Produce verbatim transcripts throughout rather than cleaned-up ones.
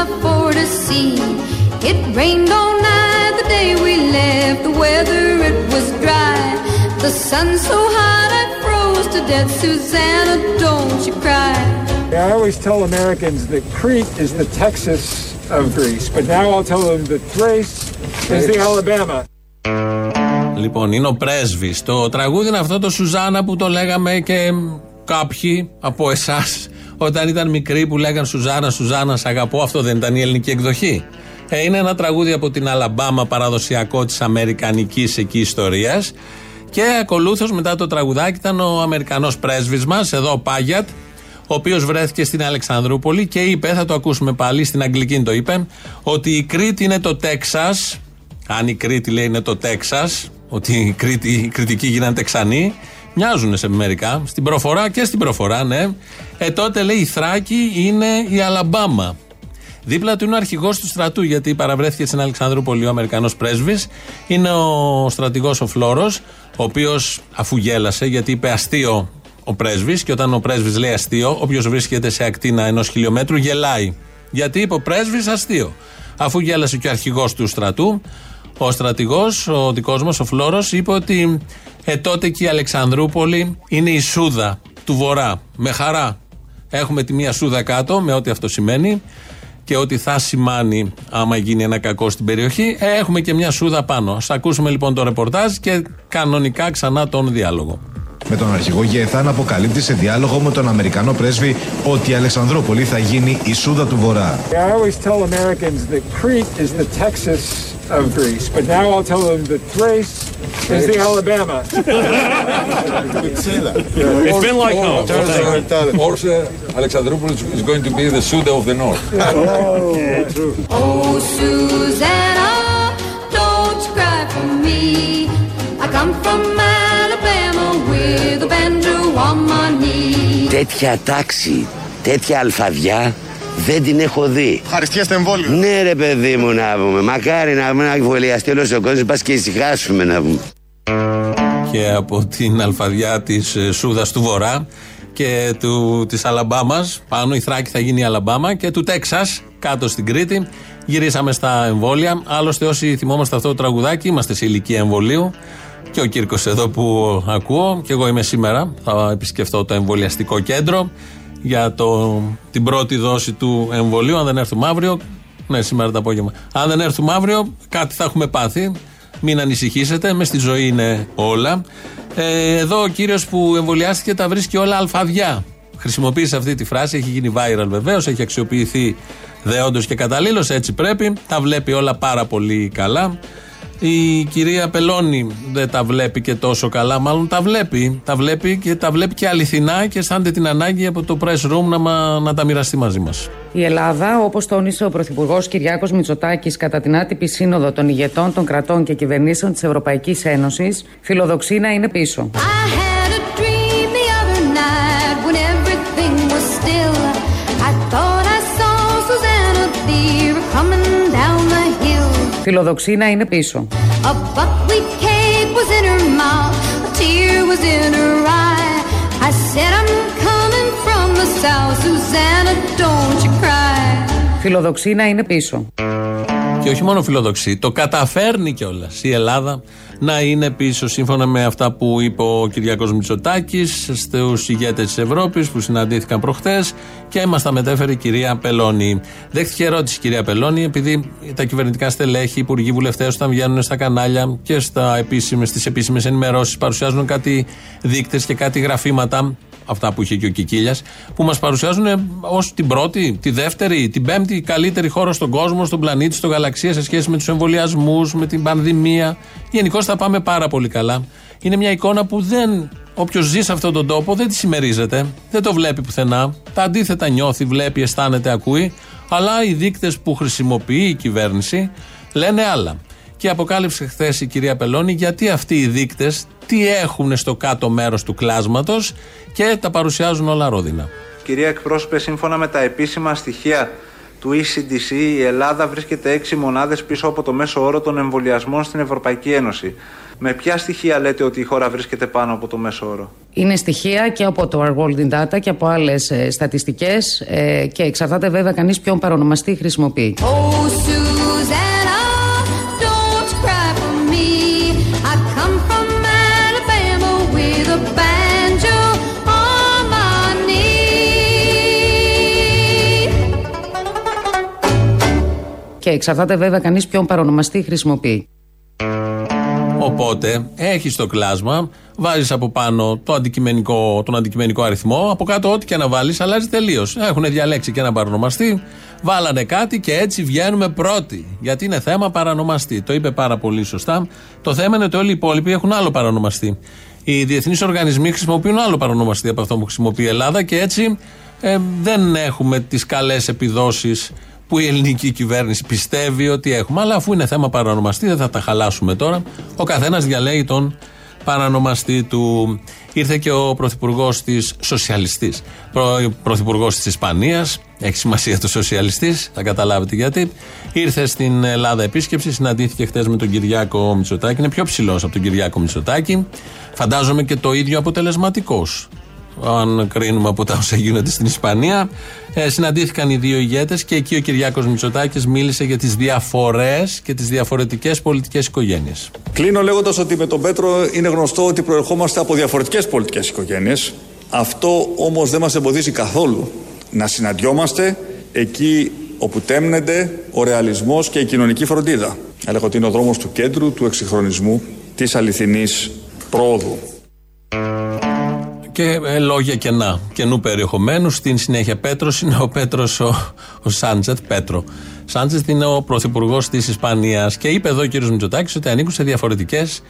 enough for to see. It rained all night the day we left. The weather, it was dry. The sun so hot I froze to death. Susanna, don't you cry. I always tell Americans that Crete is the Texas of Greece. But now I'll tell them that Thrace is the Alabama. Λοιπόν, είναι ο πρέσβης. Το τραγούδι είναι αυτό το Σουζάνα που το λέγαμε και κάποιοι από εσάς όταν ήταν μικροί που λέγαν Σουζάνα, Σουζάνα, σ' αγαπώ. Αυτό δεν ήταν η ελληνική εκδοχή. Ε, είναι ένα τραγούδι από την Αλαμπάμα, παραδοσιακό της αμερικανικής εκεί ιστορίας. Και ακολούθως μετά το τραγουδάκι ήταν ο Αμερικανός πρέσβης μας, εδώ ο Πάγιατ, ο οποίος βρέθηκε στην Αλεξανδρούπολη και είπε, θα το ακούσουμε πάλι, στην αγγλική το είπε, ότι η Κρήτη είναι το Τέξας. Αν η Κρήτη λέει είναι το Τέξας, ότι οι, Κρήτη, οι Κρητικοί γίνανε Τεξανοί, μοιάζουν σε μερικά, στην προφορά και στην προφορά, ναι. Ε, τότε λέει η Θράκη είναι η Αλαμπάμα. Δίπλα του είναι ο αρχηγός του στρατού, γιατί παραβρέθηκε στην Αλεξανδρούπολη ο Αμερικανός πρέσβης. Είναι ο στρατηγός ο Φλώρος, ο οποίος αφού γέλασε, γιατί είπε αστείο ο πρέσβης, και όταν ο πρέσβης λέει αστείο, όποιος βρίσκεται σε ακτίνα ενός χιλιομέτρου γελάει. Γιατί είπε ο πρέσβης αστείο. Αφού γέλασε και ο αρχηγός του στρατού, ο στρατηγός, ο δικός μας, ο Φλώρος, είπε ότι ε, τότε και η Αλεξανδρούπολη είναι η Σούδα του Βορρά. Με χαρά. Έχουμε τη μία Σούδα κάτω, με ό,τι αυτό σημαίνει και ό,τι θα σημάνει άμα γίνει ένα κακό στην περιοχή. Ε, έχουμε και μία Σούδα πάνω. Ας ακούσουμε λοιπόν το ρεπορτάζ και κανονικά ξανά τον διάλογο. Με τον αρχηγό Γεϊθάν αποκαλύπτει σε διάλογο με τον Αμερικανό πρέσβη ότι η Αλεξανδρούπολη θα γίνει η Σούδα του Βορρά. Of Greece, but now I'll tell them that Thrace is the Alabama. It's been like no. Also, Alexandroupoli is going to be the Suda of the North. Oh, true. Oh, Susanna, don't you cry for me. I come from Alabama with a banjo on my knee. Τέτοια τάξη, τέτοια αλφαβιά. Δεν την έχω δει. Ευχαριστιέστε εμβόλιο. Ναι, ρε παιδί μου, να πούμε. Μακάρι να μην αγχολιαστεί όλος ο κόσμος. Πας και ησυχάσουμε, να πούμε. Και από την αλφαδιά της Σούδας του Βορρά και του, της Αλαμπάμας, πάνω η Θράκη θα γίνει η Αλαμπάμα, και του Τέξας, κάτω στην Κρήτη. Γυρίσαμε στα εμβόλια. Άλλωστε, όσοι θυμόμαστε αυτό το τραγουδάκι, είμαστε σε ηλικία εμβολίου. Και ο Κύρκος εδώ που ακούω, και εγώ είμαι σήμερα. Θα επισκεφτώ το εμβολιαστικό κέντρο για το, την πρώτη δόση του εμβολίου. Αν δεν έρθουμε αύριο, ναι, σήμερα το απόγευμα. Αν δεν έρθουμε αύριο, κάτι θα έχουμε πάθει. Μην ανησυχήσετε, μες στη ζωή είναι όλα. Ε, εδώ ο κύριος που εμβολιάστηκε τα βρίσκει όλα αλφαβιά. Χρησιμοποίησε αυτή τη φράση, έχει γίνει viral βεβαίως, έχει αξιοποιηθεί δεόντως και καταλήλως, έτσι πρέπει. Τα βλέπει όλα πάρα πολύ καλά. Η κυρία Πελώνη δεν τα βλέπει και τόσο καλά, μάλλον τα βλέπει. Τα βλέπει και τα βλέπει και αληθινά και αισθάνεται την ανάγκη από το press room να, μα, να τα μοιραστεί μαζί μας. Η Ελλάδα, όπως τόνισε ο Πρωθυπουργός Κυριάκος Μητσοτάκης κατά την άτυπη σύνοδο των ηγετών των κρατών και κυβερνήσεων της Ευρωπαϊκής Ένωσης, φιλοδοξεί να είναι πίσω. Φιλοδοξεί να είναι πίσω. Φιλοδοξεί να είναι πίσω. Και όχι μόνο φιλοδοξεί, το καταφέρνει κιόλας η Ελλάδα να είναι πίσω, σύμφωνα με αυτά που είπε ο Κυριάκος Μητσοτάκης στους ηγέτες της Ευρώπης που συναντήθηκαν προχθές, και μας τα μετέφερε η κυρία Πελώνη. Δέχτηκε ερώτηση η κυρία Πελώνη, επειδή τα κυβερνητικά στελέχη, υπουργοί, βουλευτές, όταν βγαίνουν στα κανάλια και στα επίσημες, στις επίσημες ενημερώσεις, παρουσιάζουν κάτι δείκτες και κάτι γραφήματα, αυτά που είχε και ο Κικίλιας, που μας παρουσιάζουν ως την πρώτη, τη δεύτερη, την πέμπτη καλύτερη χώρα στον κόσμο, στον πλανήτη, στον γαλαξία, σε σχέση με τους εμβολιασμούς, με την πανδημία. Γενικώς θα πάμε πάρα πολύ καλά. Είναι μια εικόνα που δεν, όποιος ζει σε αυτόν τον τόπο δεν τη συμμερίζεται, δεν το βλέπει πουθενά. Τα αντίθετα νιώθει, βλέπει, αισθάνεται, ακούει. Αλλά οι δείκτες που χρησιμοποιεί η κυβέρνηση λένε άλλα. Και αποκάλυψε χθες η κυρία Πελώνη γιατί αυτοί οι δείκτες τι έχουν στο κάτω μέρος του κλάσματος και τα παρουσιάζουν όλα ρόδινα. Κυρία εκπρόσωπε, σύμφωνα με τα επίσημα στοιχεία του ι σι ντι σι, η Ελλάδα βρίσκεται έξι μονάδες πίσω από το μέσο όρο των εμβολιασμών στην Ευρωπαϊκή Ένωση. Με ποια στοιχεία λέτε ότι η χώρα βρίσκεται πάνω από το μέσο όρο? Είναι στοιχεία και από το Our World in Data και από άλλες ε, στατιστικές ε, και εξαρτάται βέβαια κανείς ποιον παρονομαστή χρησιμοποιεί. Oh, Susanna, don't cry for me. I come from Alabama with a banjo on my knee. Και εξαρτάται βέβαια κανείς ποιον παρονομαστή χρησιμοποιεί. Οπότε έχεις το κλάσμα, βάζεις από πάνω το αντικειμενικό, τον αντικειμενικό αριθμό, από κάτω ό,τι και να βάλεις αλλάζει τελείως. Έχουν διαλέξει και ένα παρονομαστή, βάλανε κάτι και έτσι βγαίνουμε πρώτοι. Γιατί είναι θέμα παρανομαστή. Το είπε πάρα πολύ σωστά. Το θέμα είναι ότι όλοι οι υπόλοιποι έχουν άλλο παρανομαστή. Οι διεθνείς οργανισμοί χρησιμοποιούν άλλο παρανομαστή από αυτό που χρησιμοποιεί η Ελλάδα και έτσι ε, δεν έχουμε τις καλές επιδόσεις που η ελληνική κυβέρνηση πιστεύει ότι έχουμε. Αλλά αφού είναι θέμα παρανομαστή, δεν θα τα χαλάσουμε τώρα. Ο καθένας διαλέγει τον παρανομαστή του. Ήρθε και ο πρωθυπουργός της Σοσιαλιστής. Προ, πρωθυπουργός της Ισπανίας. Έχει σημασία το Σοσιαλιστής, θα καταλάβετε γιατί. Ήρθε στην Ελλάδα επίσκεψη, συναντήθηκε χτες με τον Κυριάκο Μητσοτάκη. Είναι πιο ψηλός από τον Κυριάκο Μητσοτάκη. Φαντάζομαι και το ίδιο αποτελεσματικός. Αν κρίνουμε από τα όσα γίνονται στην Ισπανία, ε, συναντήθηκαν οι δύο ηγέτες και εκεί ο Κυριάκος Μητσοτάκης μίλησε για τις διαφορές και τις διαφορετικές πολιτικές οικογένειες. Κλείνω λέγοντας ότι με τον Πέτρο είναι γνωστό ότι προερχόμαστε από διαφορετικές πολιτικές οικογένειες. Αυτό όμως δεν μας εμποδίζει καθόλου να συναντιόμαστε εκεί όπου τέμνεται ο ρεαλισμός και η κοινωνική φροντίδα. Έλεγα ότι είναι ο δρόμος του κέντρου, του εξυγχρονισμού, της αληθινής πρόοδου. Και ε, λόγια κενά, καινού περιεχομένου. Στην συνέχεια Πέτρος είναι ο Πέτρος, ο, ο Σάντσεθ Πέτρο. Σάντσεθ είναι ο πρωθυπουργός της Ισπανίας και είπε εδώ ο κ. Μητσοτάκης ότι ανήκουν σε διαφορετικές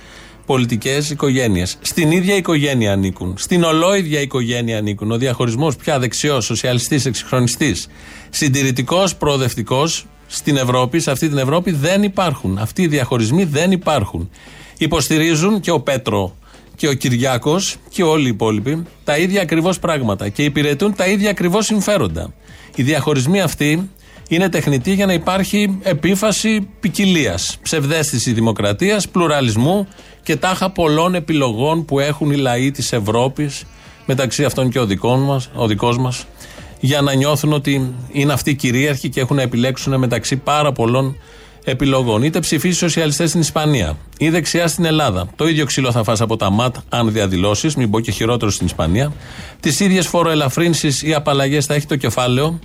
πολιτικές οικογένειες. Στην ίδια οικογένεια ανήκουν. Στην ολόιδια οικογένεια ανήκουν. Ο διαχωρισμός πια δεξιός, σοσιαλιστής, εξυγχρονιστής, συντηρητικός, προοδευτικός στην Ευρώπη, σε αυτή την Ευρώπη δεν υπάρχουν. Αυτοί οι διαχωρισμοί δεν υπάρχουν. Υποστηρίζουν και ο Πέτρο και ο Κυριάκος και όλοι οι υπόλοιποι τα ίδια ακριβώς πράγματα και υπηρετούν τα ίδια ακριβώς συμφέροντα. Οι διαχωρισμοί αυτοί είναι τεχνητοί για να υπάρχει επίφαση ποικιλίας, ψευδαίσθηση δημοκρατίας, πλουραλισμού και τάχα πολλών επιλογών που έχουν οι λαοί της Ευρώπης, μεταξύ αυτών και ο δικός μας, ο δικός μας, για να νιώθουν ότι είναι αυτοί κυρίαρχοι και έχουν να επιλέξουν μεταξύ πάρα πολλών επιλογών. Είτε ψηφίσει σοσιαλιστές στην Ισπανία ή δεξιά στην Ελλάδα. Το ίδιο ξύλο θα φας από τα ΜΑΤ αν διαδηλώσεις, μην πω και χειρότερο στην Ισπανία. Τις ίδιες φοροελαφρύνσεις ή απαλλαγές θα έχει το κεφάλαιο.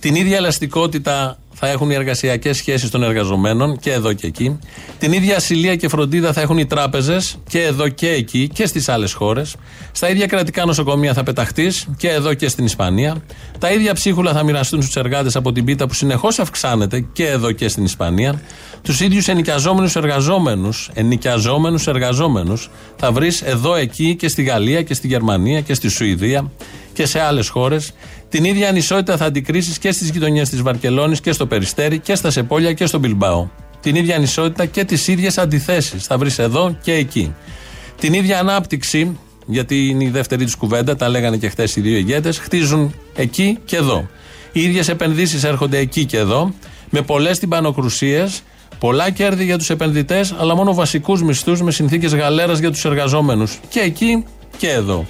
Την ίδια ελαστικότητα θα έχουν οι εργασιακές σχέσεις των εργαζομένων και εδώ και εκεί. Την ίδια ασυλία και φροντίδα θα έχουν οι τράπεζες και εδώ και εκεί και στις άλλες χώρες. Στα ίδια κρατικά νοσοκομεία θα πεταχτείς και εδώ και στην Ισπανία. Τα ίδια ψίχουλα θα μοιραστούν στους εργάτες από την πίτα που συνεχώς αυξάνεται και εδώ και στην Ισπανία. Τους ίδιους ενοικιαζόμενους εργαζόμενους, ενοικιαζόμενους εργαζόμενους θα βρεις εδώ εκεί και στη Γαλλία και στη Γερμανία και στη Σουηδία και σε άλλες χώρες. Την ίδια ανισότητα θα αντικρίσεις και στις γειτονιές της Βαρκελώνης και στο Περιστέρι και στα Σεπόλια και στο Μπιλμπάο. Την ίδια ανισότητα και τις ίδιες αντιθέσεις θα βρεις εδώ και εκεί. Την ίδια ανάπτυξη, γιατί είναι η δεύτερη τους κουβέντα, τα λέγανε και χθες οι δύο ηγέτες, χτίζουν εκεί και εδώ. Οι ίδιες επενδύσεις έρχονται εκεί και εδώ, με πολλές τυμπανοκρουσίες, πολλά κέρδη για τους επενδυτές, αλλά μόνο βασικούς μισθούς με συνθήκες γαλέρας για τους εργαζόμενους. Και εκεί και εδώ.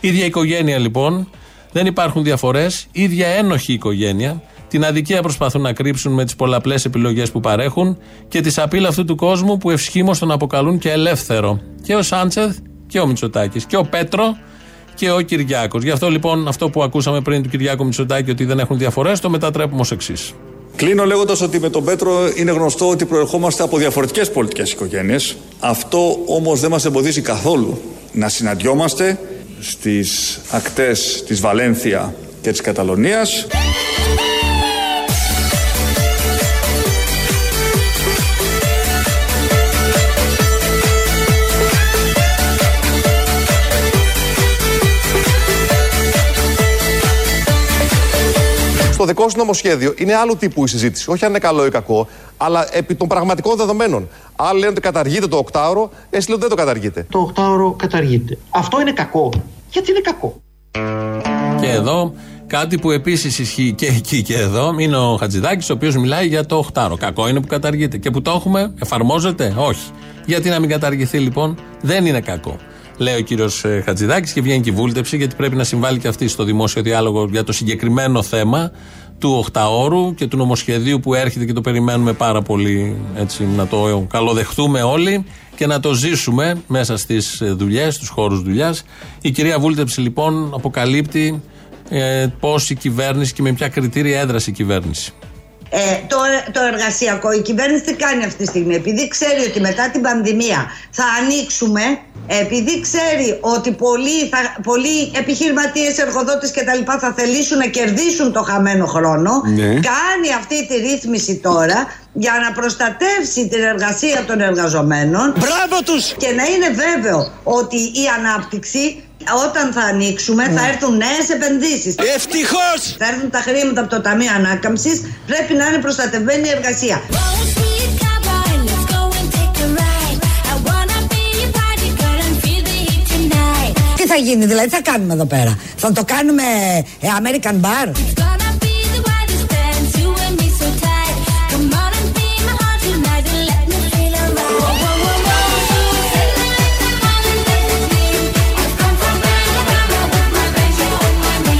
Ίδια οικογένεια λοιπόν. Δεν υπάρχουν διαφορές, ίδια ένοχη οικογένεια. Την αδικία προσπαθούν να κρύψουν με τις πολλαπλές επιλογές που παρέχουν και τη σαπίλα αυτού του κόσμου που ευσχήμως τον αποκαλούν και ελεύθερο. Και ο Σάντσεθ και ο Μητσοτάκης. Και ο Πέτρο και ο Κυριάκος. Γι' αυτό λοιπόν αυτό που ακούσαμε πριν του Κυριάκου Μητσοτάκη ότι δεν έχουν διαφορές, το μετατρέπουμε ως εξής. Κλείνω λέγοντας ότι με τον Πέτρο είναι γνωστό ότι προερχόμαστε από διαφορετικές πολιτικές οικογένειες. Αυτό όμως δεν μας εμποδίζει καθόλου να συναντιόμαστε στις ακτές της Βαλένθια και της Καταλωνίας. Στο δικό σου νομοσχέδιο είναι άλλου τύπου η συζήτηση, όχι αν είναι καλό ή κακό, αλλά επί των πραγματικών δεδομένων. Άλλοι λένε ότι καταργείται το οκτάωρο, εσύ λένε ότι δεν το καταργείται. Το οκτάωρο καταργείται. Αυτό είναι κακό. Γιατί είναι κακό. Και εδώ Κάτι που επίσης ισχύει και εκεί και εδώ είναι ο Χατζηδάκης, ο οποίος μιλάει για το οχτάρο. Κακό είναι που καταργείται. Και που το έχουμε, εφαρμόζεται, όχι. Γιατί να μην καταργηθεί λοιπόν, δεν είναι κακό. Λέει ο κύριος Χατζηδάκης και βγαίνει και η Βούλτεψη, γιατί πρέπει να συμβάλλει και αυτή στο δημόσιο διάλογο για το συγκεκριμένο θέμα του οχταώρου και του νομοσχεδίου που έρχεται και το περιμένουμε πάρα πολύ, έτσι, να το καλοδεχτούμε όλοι και να το ζήσουμε μέσα στις δουλειές, στους χώρους δουλειάς. Η κυρία Βούλτεψη λοιπόν αποκαλύπτει ε, πώς η κυβέρνηση και με ποια κριτήρια έδρασε η κυβέρνηση. Ε, το, το εργασιακό, η κυβέρνηση τι κάνει αυτή τη στιγμή? Επειδή ξέρει ότι μετά την πανδημία θα ανοίξουμε, επειδή ξέρει ότι πολλοί, θα, πολλοί επιχειρηματίες, εργοδότες και τα λοιπά θα θελήσουν να κερδίσουν το χαμένο χρόνο, ναι. Κάνει αυτή τη ρύθμιση τώρα για να προστατεύσει την εργασία των εργαζομένων. Μπράβο τους! Και να είναι βέβαιο ότι η ανάπτυξη, όταν θα ανοίξουμε, ναι, θα έρθουν νέες επενδύσεις. Ευτυχώς! Θα έρθουν τα χρήματα από το Ταμείο Ανάκαμψης. Πρέπει να είναι προστατευμένη η εργασία. Τι θα γίνει, δηλαδή, θα κάνουμε εδώ πέρα? Θα το κάνουμε American Bar?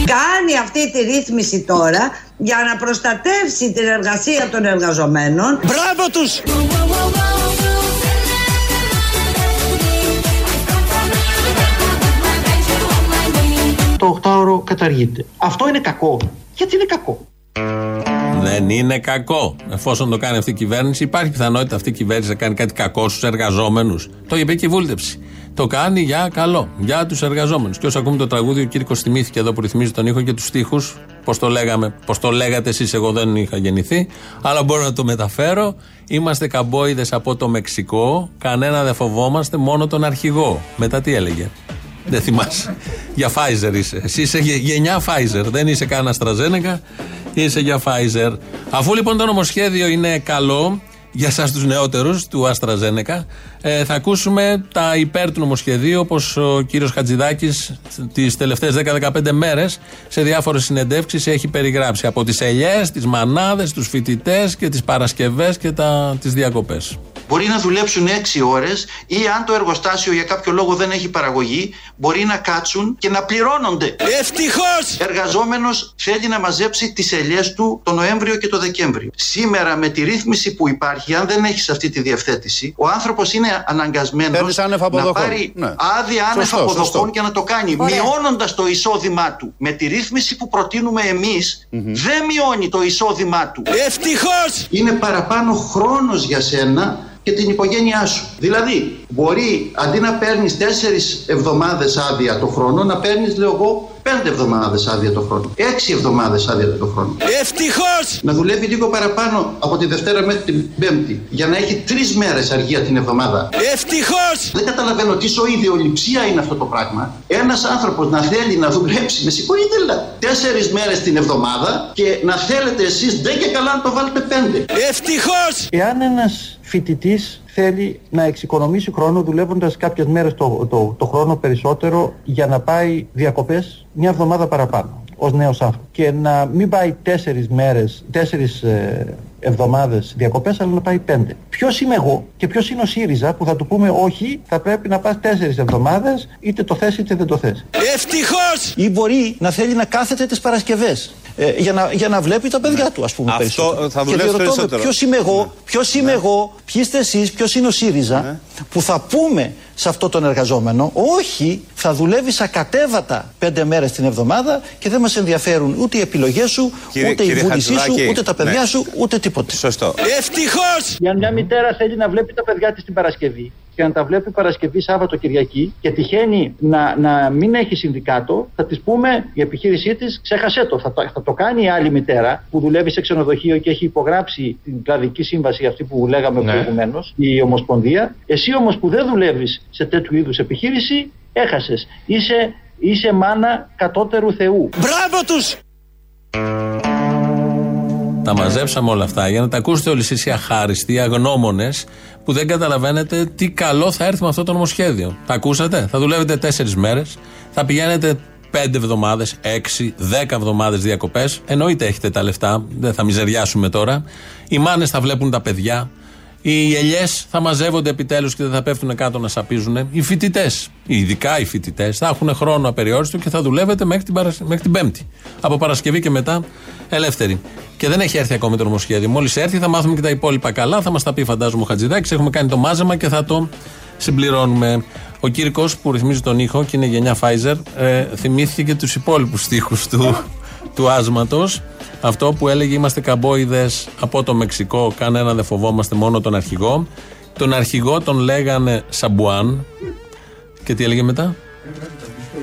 Κάνει αυτή τη ρύθμιση τώρα για να προστατεύσει την εργασία των εργαζομένων. Μπράβο τους! Το οχτάωρο καταργείται. Αυτό είναι κακό. Γιατί είναι κακό? Δεν είναι κακό. Εφόσον το κάνει αυτή η κυβέρνηση, υπάρχει πιθανότητα αυτή η κυβέρνηση να κάνει κάτι κακό στους εργαζόμενους. Το είπε και η Βούλτεψη. Το κάνει για καλό, για τους εργαζόμενους. Και όσο ακούμε το τραγούδι, ο Κύρκος θυμήθηκε εδώ που ρυθμίζει τον ήχο και τους στίχους. Πώς το λέγαμε, πώς το λέγατε εσείς, εγώ δεν είχα γεννηθεί, αλλά μπορώ να το μεταφέρω. Είμαστε καμπόιδες από το Μεξικό, κανένα δεν φοβόμαστε, μόνο τον αρχηγό. Μετά τι έλεγε? Δεν θυμάσαι. Για Pfizer είσαι. Εσύ είσαι γενιά Pfizer. Δεν είσαι καν AstraZeneca. Είσαι για Pfizer. Αφού λοιπόν το νομοσχέδιο είναι καλό για εσάς τους νεότερους του AstraZeneca, ε, θα ακούσουμε τα υπέρ του νομοσχεδίου, όπως ο κύριος Χατζηδάκης τις τελευταίες δέκα με δεκαπέντε μέρες σε διάφορες συνεντεύξεις έχει περιγράψει. Από τις ελιές, τις μανάδες, τους φοιτητές και τις Παρασκευές και τα, τις διακοπές. Μπορεί να δουλέψουν έξι ώρες ή αν το εργοστάσιο για κάποιο λόγο δεν έχει παραγωγή, μπορεί να κάτσουν και να πληρώνονται. Ευτυχώς! Εργαζόμενος θέλει να μαζέψει τις ελιές του το Νοέμβριο και το Δεκέμβριο. Σήμερα με τη ρύθμιση που υπάρχει, αν δεν έχεις αυτή τη διευθέτηση, ο άνθρωπος είναι αναγκασμένος να πάρει, ναι, άδεια άνευ αποδοχών και να το κάνει. Μειώνοντας το εισόδημά του. Με τη ρύθμιση που προτείνουμε εμείς, mm-hmm, δεν μειώνει το εισόδημά του. Ευτυχώς! Είναι παραπάνω χρόνος για σένα και την οικογένειά σου. Δηλαδή, μπορεί αντί να παίρνεις τέσσερις εβδομάδες άδεια το χρόνο, να παίρνεις, λέω εγώ, πέντε εβδομάδες άδεια το χρόνο. Έξι εβδομάδες άδεια το χρόνο. Ευτυχώς! Να δουλεύει λίγο παραπάνω από τη Δευτέρα μέχρι την Πέμπτη, για να έχει τρεις μέρες αργία την εβδομάδα. Ευτυχώς! Δεν καταλαβαίνω τι οηδιοληψία είναι αυτό το πράγμα. Ένας άνθρωπος να θέλει να δουλέψει, με συγχωρείτε, τέσσερις μέρες την εβδομάδα και να θέλετε εσείς δεν και καλά να το βάλετε πέντε. Ευτυχώς! Εάν ένας φοιτητής θέλει να εξοικονομήσει χρόνο δουλεύοντας κάποιες μέρες το, το, το χρόνο περισσότερο για να πάει διακοπές μια εβδομάδα παραπάνω ως νέος άνθρωπος και να μην πάει τέσσερις μέρες, τέσσερις ε, εβδομάδες διακοπές, αλλά να πάει πέντε. Ποιος είμαι εγώ και ποιος είναι ο ΣΥΡΙΖΑ που θα του πούμε όχι, θα πρέπει να πας τέσσερις εβδομάδες, είτε το θες είτε δεν το θες. Ευτυχώς! Ή μπορεί να θέλει να κάθεται τις Παρασκευές. Ε, για, να, για να βλέπει τα παιδιά, ναι, του, ας πούμε. Αυτό περισσότερο. Θα δουλεύει περισσότερο. Ποιος είμαι εγώ, ναι, ποιος είμαι, ναι, εγώ, ποιοι είστε εσείς, ποιος είναι ο ΣΥΡΙΖΑ, ναι, που θα πούμε σε αυτόν τον εργαζόμενο, όχι, θα δουλεύεις ακατέβατα πέντε μέρες την εβδομάδα και δεν μας ενδιαφέρουν ούτε οι επιλογές σου, κύριε, ούτε κύριε η βούλησή Χατζηδάκη, σου, ούτε τα παιδιά, ναι, σου, ούτε τίποτα. Σωστό. Ευτυχώς! Για μια μητέρα θέλει να βλέπει τα παιδιά της την Παρασκευή και να τα βλέπει Παρασκευή, Σάββατο, Κυριακή και τυχαίνει να, να μην έχει συνδικάτο, θα της πούμε η επιχείρησή της ξέχασε το. Θα, το. θα το κάνει η άλλη μητέρα που δουλεύει σε ξενοδοχείο και έχει υπογράψει την κλαδική σύμβαση αυτή που λέγαμε, ναι, προηγουμένως, η Ομοσπονδία. Εσύ όμως που δεν δουλεύεις σε τέτοιου είδους επιχείρηση, έχασες. Είσαι, είσαι μάνα κατώτερου Θεού. Μπράβο τους! Τα μαζέψαμε όλα αυτά για να τα ακούσετε όλοι εσείς οι αχάριστοι, οι αγνώμονες που δεν καταλαβαίνετε τι καλό θα έρθει με αυτό το νομοσχέδιο. Τα ακούσατε? Θα δουλεύετε τέσσερις μέρες, θα πηγαίνετε πέντε εβδομάδες, έξι, δέκα εβδομάδες διακοπές. Εννοείται έχετε τα λεφτά, δεν θα μιζεριάσουμε τώρα. Οι μάνες θα βλέπουν τα παιδιά. Οι ελιές θα μαζεύονται επιτέλους και δεν θα πέφτουν κάτω να σαπίζουν. Οι φοιτητές, ειδικά οι φοιτητές, θα έχουν χρόνο απεριόριστο και θα δουλεύετε μέχρι την, Παρασ... μέχρι την Πέμπτη. Από Παρασκευή και μετά ελεύθεροι. Και δεν έχει έρθει ακόμη το νομοσχέδιο. Μόλις έρθει θα μάθουμε και τα υπόλοιπα καλά. Θα μας τα πει, φαντάζομαι, ο Χατζηδάκης. Έχουμε κάνει το μάζεμα και θα το συμπληρώνουμε. Ο Κύρκος που ρυθμίζει τον ήχο και είναι γενιά Pfizer, ε, θυμήθηκε και τους υπόλοιπους στίχους του, του άσματος. Αυτό που έλεγε είμαστε καμπόιδες από το Μεξικό, κανένα δεν φοβόμαστε, μόνο τον αρχηγό. Τον αρχηγό τον λέγανε Σαμπουάν. Και τι έλεγε μετά?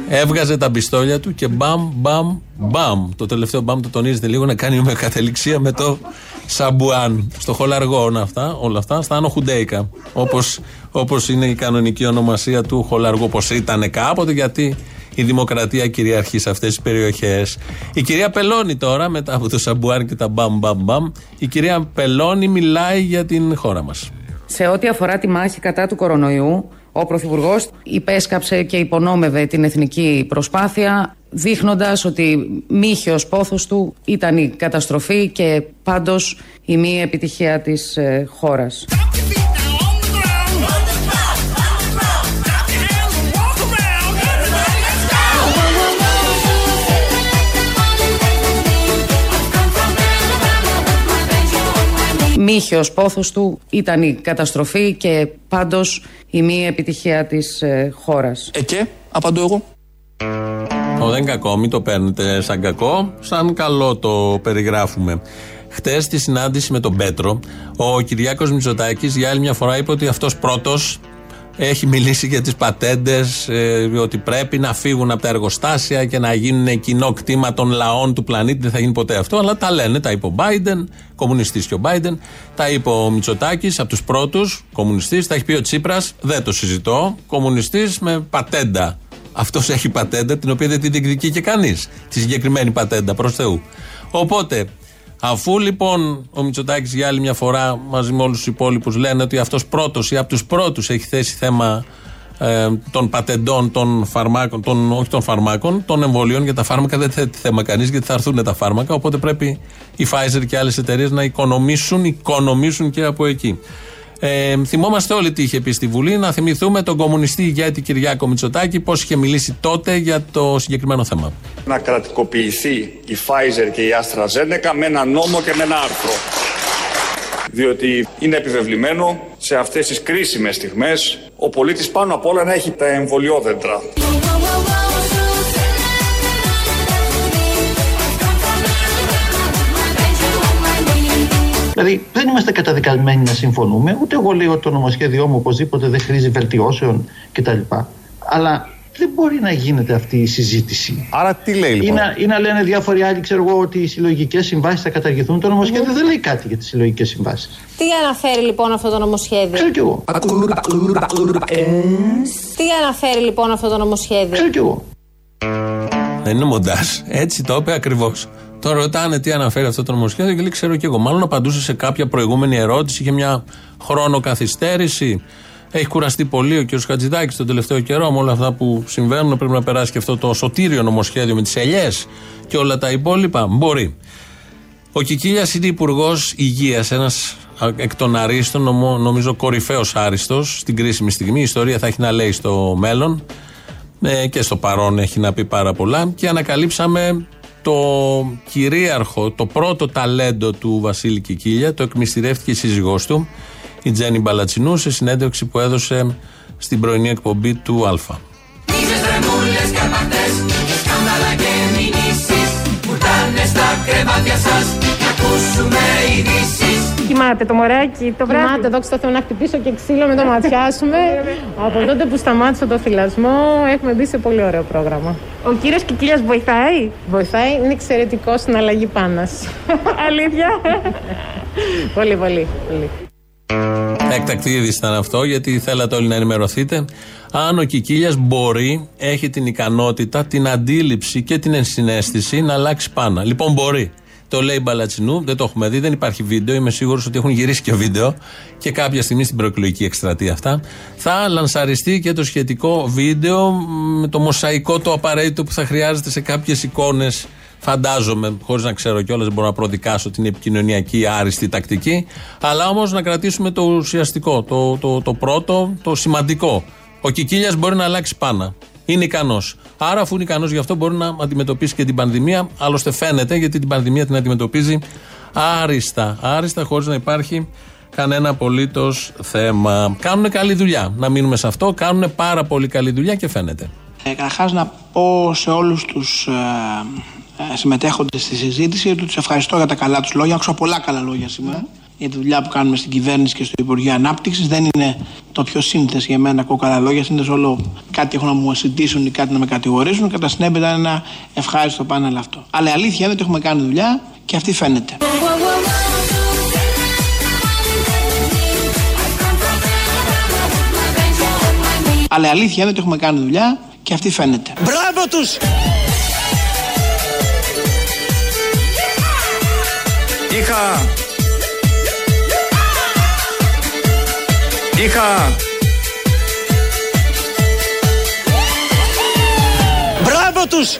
Έβγαζε τα πιστόλια του και μπαμ, μπαμ, μπαμ. Το τελευταίο μπαμ το τονίζετε λίγο να κάνει με κατεληξία με το Σαμπουάν. Στο χολαργό αυτά, όλα αυτά, στα Άνω Χουντέικα. Όπως, όπως είναι η κανονική ονομασία του χολαργού, όπως ήταν κάποτε, γιατί η δημοκρατία κυριαρχεί σε αυτές τις περιοχές. Η κυρία Πελώνη τώρα, μετά από το Σαμπουάν και τα μπαμ, μπαμ, μπαμ, η κυρία Πελώνη μιλάει για την χώρα μας. Σε ό,τι αφορά τη μάχη κατά του κορονοϊού, ο Πρωθυπουργός υπέσκαψε και υπονόμευε την εθνική προσπάθεια, δείχνοντας ότι μύχιος πόθος του ήταν η καταστροφή και πάντως η μη επιτυχία της ε, χώρας. Μύχιος πόθος του ήταν η καταστροφή και πάντως η μη επιτυχία της ε, χώρας. Ε, και, απαντώ εγώ. Ο, δεν κακό, μην το παίρνετε σαν κακό, σαν καλό το περιγράφουμε. Χτες στη συνάντηση με τον Πέτρο, ο Κυριάκος Μητσοτάκης για άλλη μια φορά είπε ότι αυτός πρώτος έχει μιλήσει για τις πατέντες, ε, ότι πρέπει να φύγουν από τα εργοστάσια και να γίνουν κοινό κτήμα των λαών του πλανήτη. Δεν θα γίνει ποτέ αυτό, αλλά τα λένε, τα είπε ο Biden, κομμουνιστής και ο Biden, τα είπε ο Μητσοτάκης, από τους πρώτους, κομμουνιστής, τα έχει πει ο Τσίπρας, δεν το συζητώ, κομμουνιστής με πατέντα. Αυτός έχει πατέντα, την οποία δεν την διεκδικεί και κανείς, τη συγκεκριμένη πατέντα, προς Θεού. Οπότε, αφού λοιπόν ο Μητσοτάκης για άλλη μια φορά μαζί με όλους τους υπόλοιπους λένε ότι αυτός πρώτος ή από τους πρώτους έχει θέσει θέμα ε, των πατεντών, των φαρμάκων, των, όχι των φαρμάκων, των εμβολίων, για τα φάρμακα δεν θέτει θέμα κανείς γιατί θα έρθουν τα φάρμακα, οπότε πρέπει η Pfizer και άλλες εταιρείες να οικονομήσουν, οικονομήσουν και από εκεί. Ε, θυμόμαστε όλοι τι είχε πει στη Βουλή, να θυμηθούμε τον κομμουνιστή ηγέτη Κυριάκο Μητσοτάκη πώς είχε μιλήσει τότε για το συγκεκριμένο θέμα. Να κρατικοποιηθεί η Pfizer και η AstraZeneca με ένα νόμο και με ένα άρθρο. Διότι είναι επιβεβλημένο σε αυτές τις κρίσιμες στιγμές ο πολίτης πάνω απ' όλα να έχει τα εμβολιόδεντρα. Δηλαδή δεν είμαστε καταδικασμένοι να συμφωνούμε, ούτε εγώ λέω το νομοσχέδιό μου οπωσδήποτε δεν χρήζει βελτιώσεων κτλ. Αλλά δεν μπορεί να γίνεται αυτή η συζήτηση. Άρα τι λέει λοιπόν? Ή να, ή να λένε διάφοροι άλλοι, ξέρω εγώ, ότι οι συλλογικές συμβάσεις θα καταργηθούν. Το νομοσχέδιο δεν λέει κάτι για τις συλλογικές συμβάσεις. Τι αναφέρει λοιπόν αυτό το νομοσχέδιο? Ξέρω κι εγώ. Τι αναφέρει λοιπόν αυτό το νομοσχέδιο? Ξέρω κι εγώ. Δεν είναι μοντάζ. Έτσι το είπε ακριβώς. Τώρα ρωτάνε τι αναφέρει αυτό το νομοσχέδιο και λέει ξέρω και εγώ. Μάλλον απαντούσε σε κάποια προηγούμενη ερώτηση, είχε μια χρόνο καθυστέρηση. Έχει κουραστεί πολύ ο κ. Χατζηδάκης τον τελευταίο καιρό με όλα αυτά που συμβαίνουν. Πρέπει να περάσει και αυτό το σωτήριο νομοσχέδιο με τις ελιές και όλα τα υπόλοιπα. Μπορεί. Ο Κικίλια είναι υπουργός υγείας, ένας εκ των αρίστων, νομίζω κορυφαίος άριστος στην κρίσιμη στιγμή. Η ιστορία θα έχει να λέει στο μέλλον και στο παρόν έχει να πει πάρα πολλά. Και ανακαλύψαμε το κυρίαρχο, το πρώτο ταλέντο του Βασίλη Κικίλια, το εκμυστηρεύτηκε η σύζυγός του, η Τζέννη Μπαλατσινού, σε συνέντευξη που έδωσε στην πρωινή εκπομπή του Α. Κοιμάται το μωράκι το βράδυ. Κοιμάται, δόξα τω Θεώ, να χτυπήσω και ξύλο με το ματιάσουμε. Από τότε που σταμάτησε το θυλασμό έχουμε μπει σε πολύ ωραίο πρόγραμμα. Ο κύριος Κικίλιας βοηθάει. Βοηθάει, είναι εξαιρετικός στην αλλαγή πάνας. Αλήθεια. Πολύ, πολύ, πολύ. Έκτακτη είδηση ήταν αυτό, γιατί θέλατε όλοι να ενημερωθείτε. Αν ο Κικίλιας μπορεί, έχει την ικανότητα, την αντίληψη και την ενσυναίσθηση να αλλάξει πάνα. Λοιπόν, μπορεί. Το λέει Μπαλατσινού, δεν το έχουμε δει, δεν υπάρχει βίντεο. Είμαι σίγουρος ότι έχουν γυρίσει και βίντεο και κάποια στιγμή στην προεκλογική εκστρατεία αυτά θα λανσαριστεί και το σχετικό βίντεο με το μοσαϊκό το απαραίτητο που θα χρειάζεται σε κάποιες εικόνες. Φαντάζομαι, χωρίς να ξέρω κιόλας, δεν μπορώ να προδικάσω την επικοινωνιακή άριστη τακτική. Αλλά όμως να κρατήσουμε το ουσιαστικό, το, το, το πρώτο, το σημαντικό. Ο Κικίλιας μπορεί να αλλάξει πάνω. Είναι ικανός. Άρα, αφού είναι ικανός γι' αυτό, μπορεί να αντιμετωπίσει και την πανδημία. Άλλωστε, φαίνεται, γιατί την πανδημία την αντιμετωπίζει άριστα. Άριστα, χωρίς να υπάρχει κανένα απολύτως θέμα. Κάνουν καλή δουλειά. Να μείνουμε σε αυτό. Κάνουν πάρα πολύ καλή δουλειά και φαίνεται. Ε, Καταρχάς, να πω σε όλους τους ε, ε, συμμετέχοντες στη συζήτηση ότι τους ευχαριστώ για τα καλά τους λόγια. Άκουσα πολλά καλά λόγια σήμερα. Για τη δουλειά που κάνουμε στην κυβέρνηση και στο Υπουργείο Ανάπτυξης. Δεν είναι το πιο σύνθεση για μένα ακούω καλά λόγια. Σύνθεση όλο κάτι έχουν να μου συντήσουν ή κάτι να με κατηγορήσουν. Κατά συνέπεια ήταν ένα ευχάριστο πάνελ αυτό. Αλλά η αλήθεια είναι ότι έχουμε κάνει δουλειά και αυτή φαίνεται. Αλλά η αλήθεια είναι ότι έχουμε κάνει δουλειά και αυτή φαίνεται. Μπράβο τους! Είχα... Είχα! Μπράβο τους!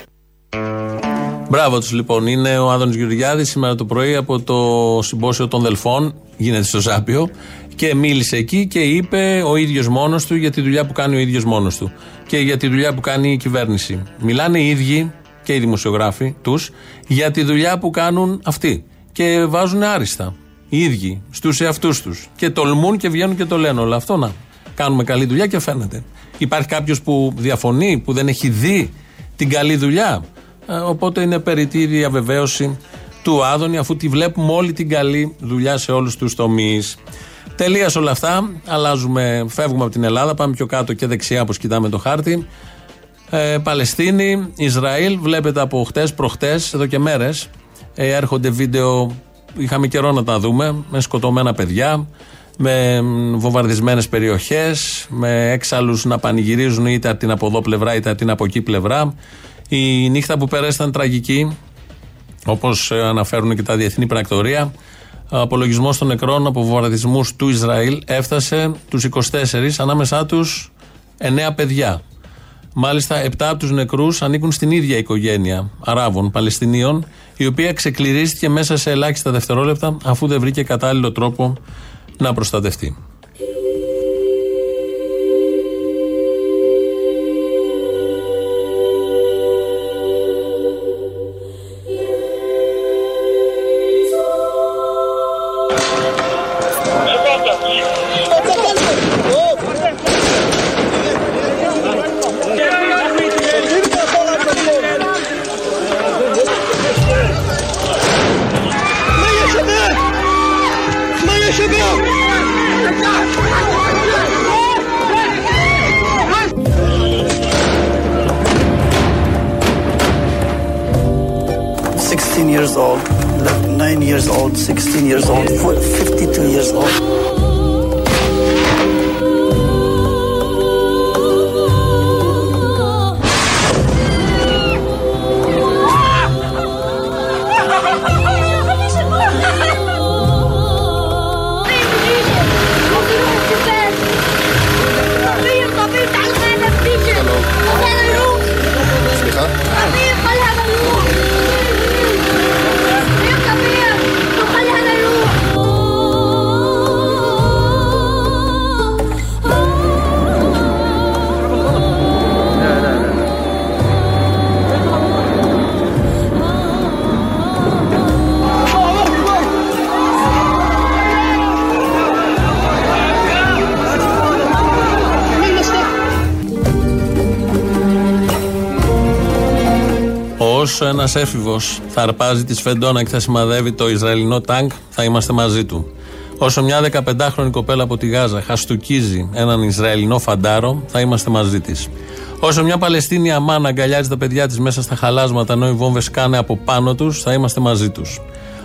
Μπράβο τους λοιπόν, είναι ο Άδωνης Γεωργιάδης σήμερα το πρωί από το συμπόσιο των Δελφών, γίνεται στο Ζάπιο, και μίλησε εκεί και είπε ο ίδιος μόνος του για τη δουλειά που κάνει ο ίδιος μόνος του και για τη δουλειά που κάνει η κυβέρνηση. Μιλάνε οι ίδιοι και οι δημοσιογράφοι τους για τη δουλειά που κάνουν αυτοί και βάζουν άριστα. Οι ίδιοι, στους εαυτούς τους. Και τολμούν και βγαίνουν και το λένε όλο αυτό. Να κάνουμε καλή δουλειά και φαίνεται. Υπάρχει κάποιος που διαφωνεί, που δεν έχει δει την καλή δουλειά. Ε, οπότε είναι περιττή η διαβεβαίωση του Άδωνη, αφού τη βλέπουμε όλη την καλή δουλειά σε όλους τους τομείς. Τελείως όλα αυτά. Αλλάζουμε, φεύγουμε από την Ελλάδα, πάμε πιο κάτω και δεξιά, όπως κοιτάμε το χάρτη. Ε, Παλαιστίνη, Ισραήλ, βλέπετε από χτες, προχτές, εδώ και μέρες, ε, έρχονται βίντεο. Είχαμε καιρό να τα δούμε, με σκοτωμένα παιδιά, με βομβαρδισμένες περιοχές, με έξαλλους να πανηγυρίζουν είτε από την από εδώ πλευρά είτε από την από εκεί πλευρά. Η νύχτα που πέρασε ήταν τραγική, όπως αναφέρουν και τα διεθνή πρακτορία. Ο απολογισμός των νεκρών από βομβαρδισμούς του Ισραήλ έφτασε τους είκοσι τέσσερις, ανάμεσά τους εννέα παιδιά. Μάλιστα, επτά από τους νεκρούς ανήκουν στην ίδια οικογένεια Αράβων, Παλαιστινίων, η οποία ξεκληρίστηκε μέσα σε ελάχιστα δευτερόλεπτα αφού δεν βρήκε κατάλληλο τρόπο να προστατευτεί. Όσο ένας έφηβος θα αρπάζει τη σφεντόνα και θα σημαδεύει το Ισραηλινό τάγκ, θα είμαστε μαζί του. Όσο μια δεκαπεντάχρονη κοπέλα από τη Γάζα χαστουκίζει έναν Ισραηλινό φαντάρο, θα είμαστε μαζί της. Όσο μια Παλαιστίνια μάνα αγκαλιάζει τα παιδιά της μέσα στα χαλάσματα ενώ οι βόμβες κάνε από πάνω τους, θα είμαστε μαζί τους.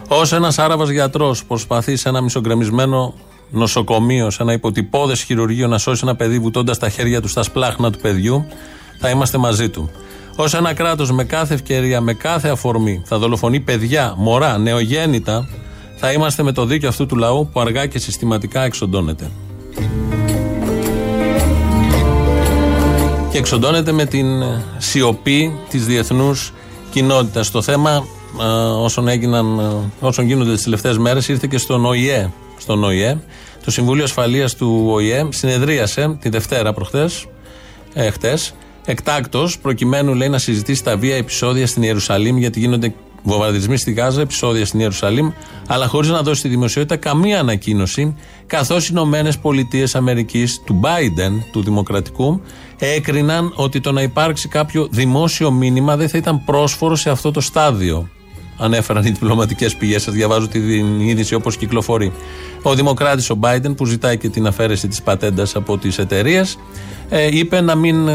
Όσο ένας Άραβας γιατρός προσπαθεί σε ένα μισογκρεμισμένο νοσοκομείο, σε ένα υποτυπώδες χειρουργείο να σώσει ένα παιδί βουτώντας τα χέρια του στα σπλάχνα του παιδιού, θα είμαστε μαζί του. ως ένα κράτος με κάθε ευκαιρία, με κάθε αφορμή θα δολοφονεί παιδιά, μωρά, νεογέννητα, θα είμαστε με το δίκιο αυτού του λαού που αργά και συστηματικά εξοντώνεται. Και εξοντώνεται με την σιωπή της διεθνούς κοινότητας. Το θέμα όσων, έγιναν, όσων γίνονται τις τελευταίες μέρες ήρθε και στον ΟΗΕ. Στον ΟΗΕ. Το Συμβούλιο Ασφαλείας του ΟΗΕ συνεδρίασε τη Δευτέρα προχθές, ε, χτες, εκτάκτος, προκειμένου λέει, να συζητήσει τα βία επεισόδια στην Ιερουσαλήμ, γιατί γίνονται βομβαρδισμοί στη Γάζα, επεισόδια στην Ιερουσαλήμ, αλλά χωρίς να δώσει τη δημοσιότητα καμία ανακοίνωση, καθώς οι Ηνωμένες Πολιτείες Αμερικής του Biden, του Δημοκρατικού, έκριναν ότι το να υπάρξει κάποιο δημόσιο μήνυμα δεν θα ήταν πρόσφορο σε αυτό το στάδιο. Ανέφεραν οι διπλωματικές πηγές, σας διαβάζω την είδηση όπως κυκλοφορεί. Ο Δημοκράτης ο Biden, που ζητάει και την αφαίρεση της πατέντας από τις εταιρείες, είπε να μην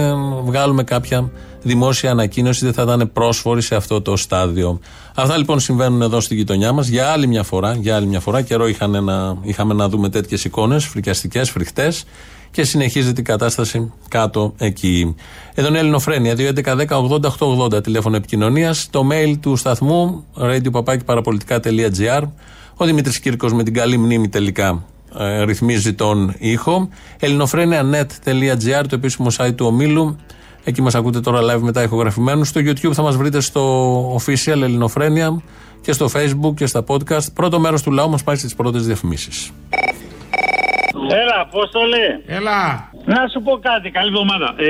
βγάλουμε κάποια δημόσια ανακοίνωση, δεν θα ήταν πρόσφορη σε αυτό το στάδιο. Αυτά λοιπόν συμβαίνουν εδώ στη γειτονιά μας για άλλη μια φορά. Για άλλη μια φορά. Καιρό είχαν να, είχαμε να δούμε τέτοιες εικόνες, φρικιαστικές, φρικτές, και συνεχίζεται η κατάσταση κάτω εκεί. Εδώ είναι η Ελληνοφρένεια, δύο έντεκα δέκα ογδόντα οκτώ ογδόντα τηλέφωνο επικοινωνίας, το mail του σταθμού radio παπάκι παραπολιτικά τελεία τζι άρ. Ο Δημήτρης Κύρκος με την καλή μνήμη τελικά ε, ρυθμίζει τον ήχο. ελληνοφρένεια τελεία νετ τελεία τζι άρ, το επίσημο site του ομίλου. Εκεί μας ακούτε τώρα live μετά ηχογραφημένους. Στο YouTube θα μας βρείτε στο official Ελληνοφρένεια και στο Facebook και στα podcast. Πρώτο μέρος του λαού μας πάει στις πρώτες διαφημίσεις. Έλα, Απόστολε. Έλα. Να σου πω κάτι, καλή εβδομάδα. Ε,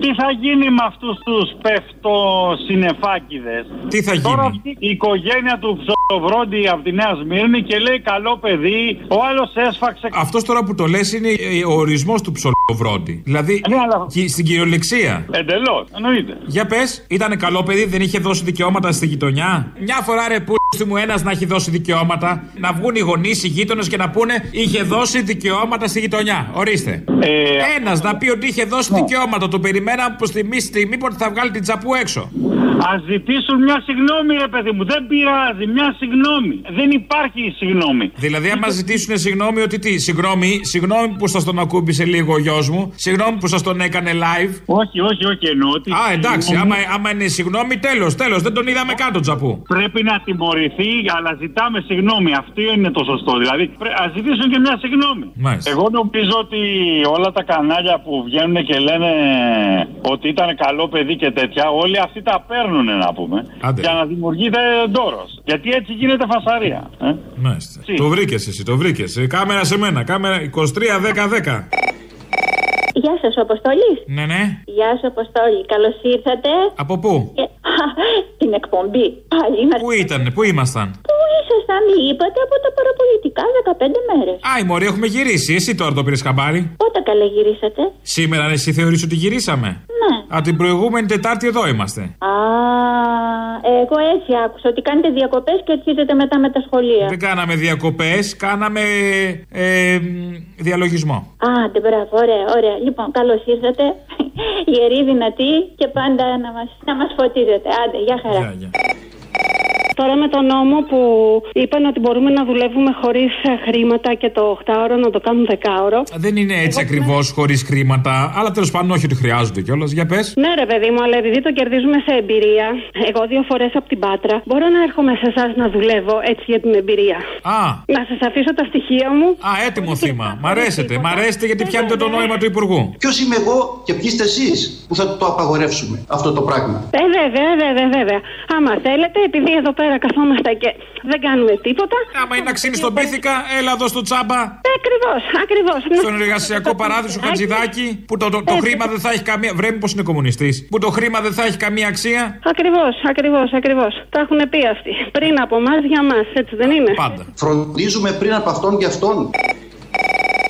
τι θα γίνει με αυτούς τους πεφτοσυννεφάκηδες? Τι θα γίνει? Τώρα αυτή η οικογένεια του Ψωβρόντι από τη Νέα Σμύρνη και λέει καλό παιδί, ο άλλος έσφαξε. Αυτός τώρα που το λες είναι ο ορισμός του Ψωβρόντι. Δηλαδή ναι, αλλά... στην κυριολεξία. Εντελώς, εννοείται. Για πες, ήτανε καλό παιδί, δεν είχε δώσει δικαιώματα στη γειτονιά? Μια φορά ρε που... μου ένας να έχει δώσει δικαιώματα, να βγουν οι γονείς, οι γείτονες και να πούνε είχε δώσει δικαιώματα στη γειτονιά. Ορίστε. Ε, ένας να πει ότι είχε δώσει ναι. δικαιώματα, το περιμέναμε προς τη μη στιγμή που θα βγάλει την τσαπού έξω. Ας ζητήσουν μια συγγνώμη, ρε παιδί μου, δεν πειράζει, μια συγγνώμη. Δεν υπάρχει συγγνώμη. Δηλαδή, άμα ζητήσουν συγγνώμη, ότι τι, συγγνώμη, συγγνώμη που σας τον ακούμπησε λίγο ο γιος μου, συγγνώμη που σας τον έκανε live. Όχι, όχι, όχι, εννοώ ότι. Α, εντάξει, άμα, άμα είναι συγγνώμη, τέλος, τέλος, δεν τον είδαμε κάτω τσαπού. Πρέπει να τιμωρηθεί, αλλά ζητάμε συγγνώμη. Αυτό είναι το σωστό. Δηλαδή, ας ζητήσουν και μια συγγνώμη. Μάλιστα. Εγώ νομίζω ότι όλα τα κανάλια που βγαίνουν και λένε ότι ήταν καλό παιδί και τέτοια, όλοι αυτοί τα παίρνουν. Να πούμε, για να δημιουργείται ντόρος. Γιατί έτσι γίνεται φασαρία. Ε? Μάλιστα. Τι? Το βρήκες εσύ, το βρήκες. Κάμερα σε μένα, κάμερα είκοσι τρία δέκα δέκα. Γεια σας, ο Αποστόλης. Ναι, ναι. Γεια σας, Αποστόλη. Καλώς ήρθατε. Από πού? Ε, α, την εκπομπή. Πάλι είμαστε. Πού ήτανε, πού ήμασταν? Πού ήσασταν, μη είπατε, από τα παραπολιτικά δεκαπέντε μέρες. Α, η μωρή, έχουμε γυρίσει. Εσύ τώρα το πήρες χαμπάρι? Πότε καλέ γυρίσατε? Σήμερα, εσύ θεωρείς ότι γυρίσαμε? Ναι. Από την προηγούμενη Τετάρτη εδώ είμαστε. Α, εγώ έτσι άκουσα ότι κάνετε διακοπές και έτσι είδατε μετά με τα σχολεία. Δεν κάναμε διακοπές, κάναμε ε, διαλογισμό. Α, δεν μπράβο, ωραία, ωραία. Λοιπόν, καλώς ήρθατε, γεροί, δυνατοί και πάντα να μας, να μας φωτίζετε. Άντε, γεια χαρά. Yeah, yeah. Τώρα με τον νόμο που είπαν ότι μπορούμε να δουλεύουμε χωρίς χρήματα και το οκτάωρο να το κάνουν δεκάωρο. Δεν είναι έτσι εγώ... ακριβώς χωρίς χρήματα, αλλά τέλος πάντων όχι ότι χρειάζονται κιόλας. Για πες. Ναι, ρε παιδί μου, αλλά επειδή το κερδίζουμε σε εμπειρία, εγώ δύο φορές από την Πάτρα, μπορώ να έρχομαι σε εσάς να δουλεύω έτσι για την εμπειρία. Α. Να σας αφήσω τα στοιχεία μου. Α, έτοιμο θύμα. Μ' αρέσετε, μ' αρέσετε γιατί πιάνετε το νόημα του Υπουργού. Ποιος είμαι εγώ και ποιοι είστε εσείς που θα το απαγορεύσουμε αυτό το πράγμα? Ε, βέβαια, βέβαια, βέβαια. Άμα θέλετε, επειδή εδώ πέρα. Καθόμαστε και δεν κάνουμε τίποτα. Άμα είναι να ξύνεις τον πίθηκα, έλα εδώ στο τσάμπα. Ε, ακριβώς, ακριβώς. Στον εργασιακό παράδεισο Χατζηδάκη, που το, το, το χρήμα δεν θα έχει καμία. Βρέμει πως είναι κομμουνιστής. Που το χρήμα δεν θα έχει καμία αξία. Ακριβώς, ακριβώς, ακριβώς. Τα έχουν πει αυτοί. Πριν από εμάς, για μας, έτσι δεν είναι? Πάντα. Φροντίζουμε πριν από αυτόν και αυτόν.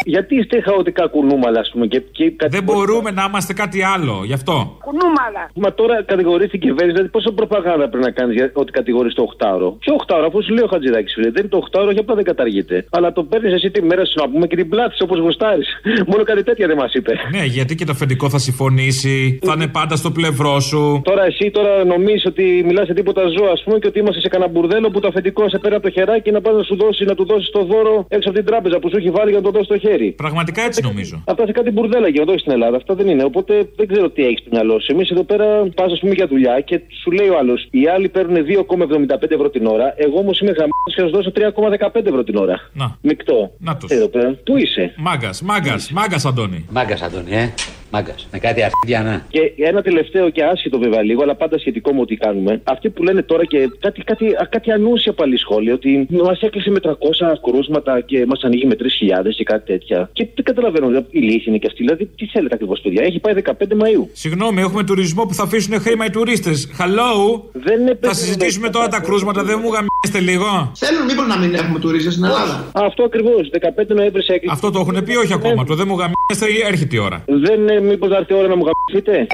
Γιατί είστε χαοτικά κουνούμαλα, ας πούμε, και, και κάτι... Δεν μπορούμε να είμαστε κάτι άλλο, γι' αυτό. Κουνούμαλα! Μα τώρα κατηγορείς την κυβέρνηση, δηλαδή πόσο προπαγάνδα πρέπει να κάνεις για ότι κατηγορείς το οκτάωρο? Ποιο οκτάωρο, αφού σου λέει ο Χατζηδάκης, φίλε, δεν είναι το οκτάωρο, για απλά δεν καταργείται. Αλλά το παίρνεις εσύ τη μέρα σου, να πούμε, και την πλάτη σου όπως γουστάρεις. Μόνο κάτι τέτοια δεν μας είπε. Ναι, γιατί και το αφεντικό θα συμφωνήσει, θα είναι πάντα στο πλευρό σου. Τώρα εσύ τώρα νομίζεις ότι μιλάς σε τίποτα ζώα, ας πούμε, και ότι είμαστε σε κανένα μπουρδέλο που το αφεντικό σε πέρα από το χεράκι να πας να σου δώσει, να του δώσεις το δώρο έξω από την τράπεζα που σου έχει βάλει για να το δώσει το χέρι. ξέρει. Πραγματικά έτσι νομίζω. Αυτά σε κάτι μπουρδέλα για να δώσει στην Ελλάδα. Αυτά δεν είναι. Οπότε δεν ξέρω τι έχει στο μυαλό σου. Εμείς εδώ πέρα πας, ας πούμε, για δουλειά και σου λέει ο άλλος: οι άλλοι παίρνουν δύο κόμμα εβδομήντα πέντε ευρώ την ώρα. Εγώ όμως είμαι γαμμένος και θα σου δώσω τρία κόμμα δεκαπέντε ευρώ την ώρα. Να. Μεικτό. Να τους. Εδώ πέρα. Πού είσαι. Μάγκας, μάγκας, μάγκας Αντώνη. Μάγκας Αντώνη, ε. Μάγκας. Με κάτι αρχίδια να. Και ένα τελευταίο και άσχετο βέβαια λίγο, αλλά πάντα σχετικό με ό,τι κάνουμε. Αυτοί που λένε τώρα και κάτι, κάτι, κάτι ανούσια πάλι σχόλια, ότι μας έκλεισε με τριακόσια κρούσματα και μας ανοίγει με τρεις χιλιάδες και κάτι τέτοια. Και δεν καταλαβαίνω, η λύση είναι και αυτή. Δηλαδή, τι θέλετε ακριβώς, παιδιά. Έχει πάει δεκαπέντε Μαΐου. Συγγνώμη, έχουμε τουρισμό που θα αφήσουν χρήμα οι τουρίστες. Hello! Δεν θα συζητήσουμε πέντε, τώρα πέντε, τα κρούσματα, δεν μου γαμιέστε λίγο. Θέλουν μήπως να μην έχουμε τουρίστες στην Ελλάδα. Αυτό ακριβώς. δεκαπέντε Νοέμβρη έκλεισε. Αυτό το έχουν πει, όχι ακόμα. Το δεν μου γαμιέστε έρχεται η ώρα. Δεν είναι μήπως έρθει η ώρα να μου γαμιέστε.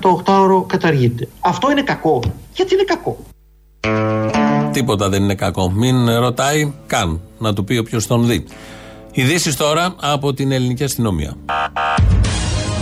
Το οκτάωρο καταργείται. Αυτό είναι κακό. Γιατί είναι κακό. Τίποτα δεν είναι κακό. Μην ρωτάει καν. Να του πει όποιος τον δει. Ειδήσεις τώρα από την ελληνική αστυνομία.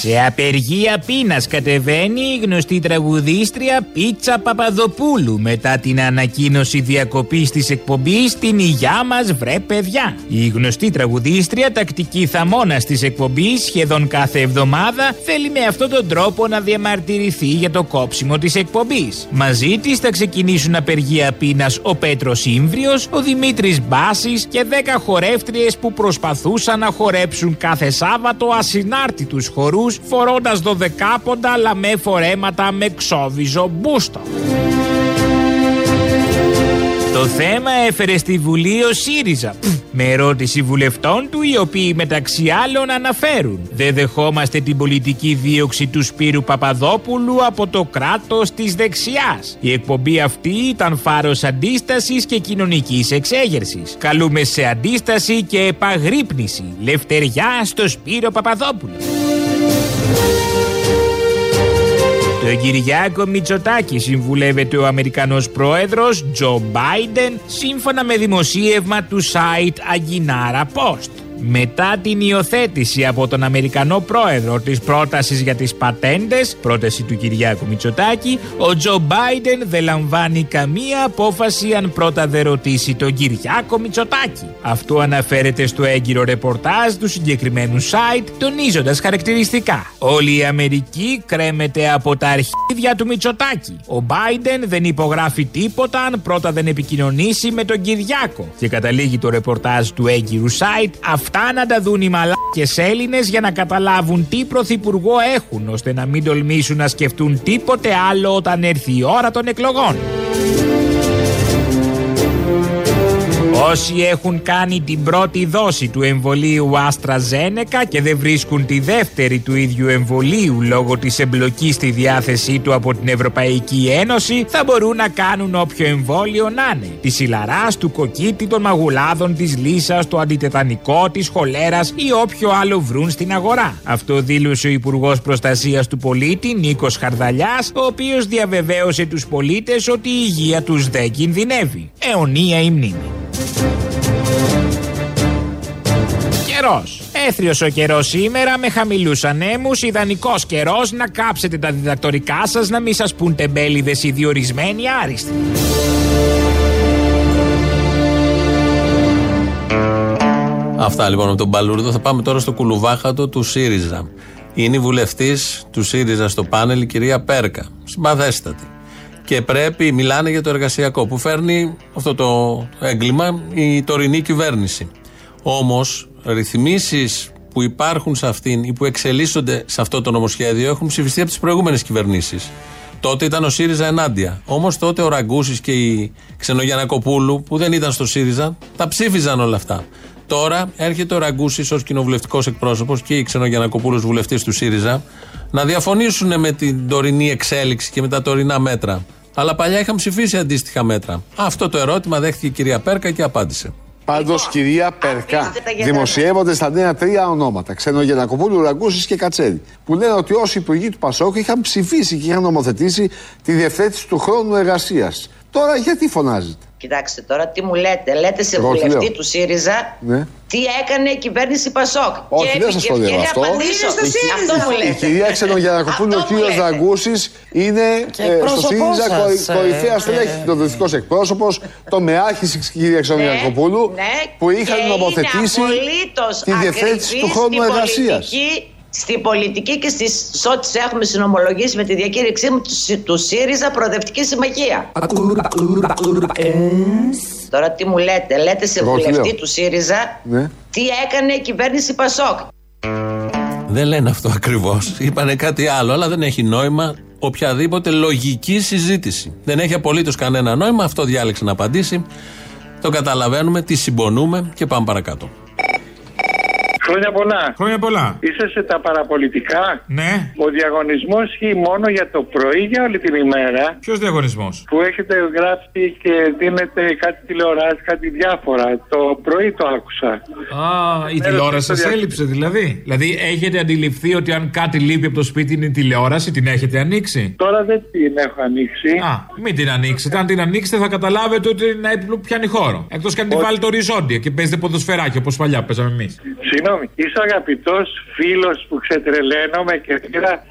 Σε απεργία πείνας κατεβαίνει η γνωστή τραγουδίστρια Πίτσα Παπαδοπούλου μετά την ανακοίνωση διακοπής της εκπομπής «Την υγειά μας βρε παιδιά». Η γνωστή τραγουδίστρια, τακτική θαμώνας της εκπομπής σχεδόν κάθε εβδομάδα, θέλει με αυτόν τον τρόπο να διαμαρτυρηθεί για το κόψιμο της εκπομπής. Μαζί της θα ξεκινήσουν απεργία πείνας ο Πέτρος Ήμβριος, ο Δημήτρης Μπάσης και δέκα χορεύτριες που προσπαθούσαν να χορέψουν κάθε Σάββατο ασυνάρτητους χορούς, φορώντας δωδεκάποντα αλλά με φορέματα με ξόβιζο μπούστο. Το θέμα έφερε στη Βουλή ο ΣΥΡΙΖΑ με ερώτηση βουλευτών του, οι οποίοι μεταξύ άλλων αναφέρουν: δεν δεχόμαστε την πολιτική δίωξη του Σπύρου Παπαδόπουλου από το κράτος της δεξιάς. Η εκπομπή αυτή ήταν φάρος αντίστασης και κοινωνικής εξέγερσης. Καλούμε σε αντίσταση και επαγρύπνηση. Λευτεριά στο Σπύρο Παπαδόπουλο. Το Κυριάκο Μητσοτάκη συμβουλεύεται ο Αμερικανός πρόεδρος Τζο Μπάιντεν σύμφωνα με δημοσίευμα του site Αγκινάρα Post. Μετά την υιοθέτηση από τον Αμερικανό πρόεδρο της πρότασης για τις πατέντες, πρόταση του Κυριάκου Μητσοτάκη, ο Τζο Μπάιντεν δεν λαμβάνει καμία απόφαση αν πρώτα δεν ρωτήσει τον Κυριάκο Μητσοτάκη. Αυτό αναφέρεται στο έγκυρο ρεπορτάζ του συγκεκριμένου site, τονίζοντας χαρακτηριστικά: όλη η Αμερική κρέμεται από τα αρχίδια του Μητσοτάκη. Ο Μπάιντεν δεν υπογράφει τίποτα αν πρώτα δεν επικοινωνήσει με τον Κυριάκο. Και καταλήγει το ρεπορτάζ του έγκυρου site: αυτά να τα δουν οι μαλάκες Έλληνες για να καταλάβουν τι πρωθυπουργό έχουν, ώστε να μην τολμήσουν να σκεφτούν τίποτε άλλο όταν έρθει η ώρα των εκλογών. Όσοι έχουν κάνει την πρώτη δόση του εμβολίου AstraZeneca και δεν βρίσκουν τη δεύτερη του ίδιου εμβολίου λόγω της εμπλοκής στη διάθεσή του από την Ευρωπαϊκή Ένωση, θα μπορούν να κάνουν όποιο εμβόλιο να είναι. Της ηλαράς, του κοκκίτη, των μαγουλάδων, της λύσας, το αντιτετανικό, της χολέρας ή όποιο άλλο βρουν στην αγορά. Αυτό δήλωσε ο Υπουργός Προστασίας του Πολίτη Νίκος Χαρδαλιάς, ο οποίος διαβεβαίωσε τους πολίτες ότι η υγεία τους δεν κινδυνεύει. Αιωνία η μνήμη. Καιρός. Έθριος ο καιρός σήμερα με χαμηλούς ανέμους, ιδανικός καιρός να κάψετε τα διδακτορικά σας, να μην σας πουν τεμπέληδες οι διορισμένοι άριστοι. Αυτά λοιπόν από τον Μπαλούρδο. Θα πάμε τώρα στο κουλουβάχατο του ΣΥΡΙΖΑ. Είναι η βουλευτής του ΣΥΡΙΖΑ στο πάνελ, η κυρία Πέρκα. Συμπαθέστατη. Και πρέπει, μιλάνε για το εργασιακό που φέρνει αυτό το έγκλημα η τωρινή κυβέρνηση. Όμως, ρυθμίσεις που υπάρχουν σε αυτήν ή που εξελίσσονται σε αυτό το νομοσχέδιο έχουν ψηφιστεί από τις προηγούμενες κυβερνήσεις. Τότε ήταν ο ΣΥΡΙΖΑ ενάντια. Όμως τότε ο Ραγκούσης και η Ξενογιαννακοπούλου, που δεν ήταν στο ΣΥΡΙΖΑ, τα ψήφιζαν όλα αυτά. Τώρα έρχεται ο Ραγκούσης ως κοινοβουλευτικός εκπρόσωπος και η Ξενογιαννακοπούλου ως βουλευτής του ΣΥΡΙΖΑ να διαφωνήσουν με την τωρινή εξέλιξη και με τα τωρινά μέτρα. Αλλά παλιά είχαν ψηφίσει αντίστοιχα μέτρα. Αυτό το ερώτημα δέχτηκε η κυρία Πέρκα και απάντησε. Πάντως, κυρία Περκά, δημοσιεύονται στα νέα τρία ονόματα: Ξενογιαννακοπούλου, Ραγκούσης και Κατσέλη. Που λένε ότι όσοι υπουργοί του Πασόκ είχαν ψηφίσει και είχαν νομοθετήσει τη διευθέτηση του χρόνου εργασίας. Τώρα, γιατί φωνάζετε. Κοιτάξτε τώρα τι μου λέτε. Λέτε σε εγώ βουλευτή λέω. Του ΣΥΡΙΖΑ ναι. Τι έκανε η κυβέρνηση Πασόκ. Όχι, δεν σα το λέω αυτό. Αυτό μου λέτε. Η κυρία Ξενογιαννακοπούλου, ο κύριος Ραγκούσης είναι ε, στο ΣΥΡΙΖΑ κορυφαία στελέχη. Το δυτικός εκπρόσωπος, το μεάρχη η κυρία Ξενογιαννακοπούλου, που είχαν νομοθετήσει τη διευθέτηση του χρόνου εργασίας. Στη πολιτική και στις ό,τι έχουμε συνομολογήσει με τη διακήρυξή μου του ΣΥΡΙΖΑ Προοδευτική Συμμαχία. Τώρα τι μου λέτε, λέτε σε βουλευτή του ΣΥΡΙΖΑ ναι. Τι έκανε η κυβέρνηση Πασόκ. Δεν λένε αυτό ακριβώς, είπανε κάτι άλλο, αλλά δεν έχει νόημα οποιαδήποτε λογική συζήτηση. Δεν έχει απολύτως κανένα νόημα, αυτό διάλεξε να απαντήσει. Το καταλαβαίνουμε, τη συμπονούμε και πάμε παρακάτω. Χρόνια πολλά. Χρόνια πολλά. Είσαι σε τα παραπολιτικά. Ναι. Ο διαγωνισμός ισχύει μόνο για το πρωί, για όλη την ημέρα. Ποιος διαγωνισμός? Που έχετε γράψει και δίνετε κάτι τηλεοράσει, κάτι διάφορα. Το πρωί το άκουσα. Α, η τηλεόραση σας έλειψε δηλαδή. Δηλαδή έχετε αντιληφθεί ότι αν κάτι λείπει από το σπίτι είναι η τηλεόραση, την έχετε ανοίξει? Τώρα δεν την έχω ανοίξει. Α, μην την ανοίξετε. Αν την ανοίξετε θα καταλάβετε ότι είναι έπιπλο πιάνει χώρο. Εκτός και αν την βάλετε οριζόντια και παίζετε ποδοσφαιράκι όπως παλιά παίζαμε εμείς. Είσαι αγαπητός φίλος που ξετρελαίνομαι και πήρα.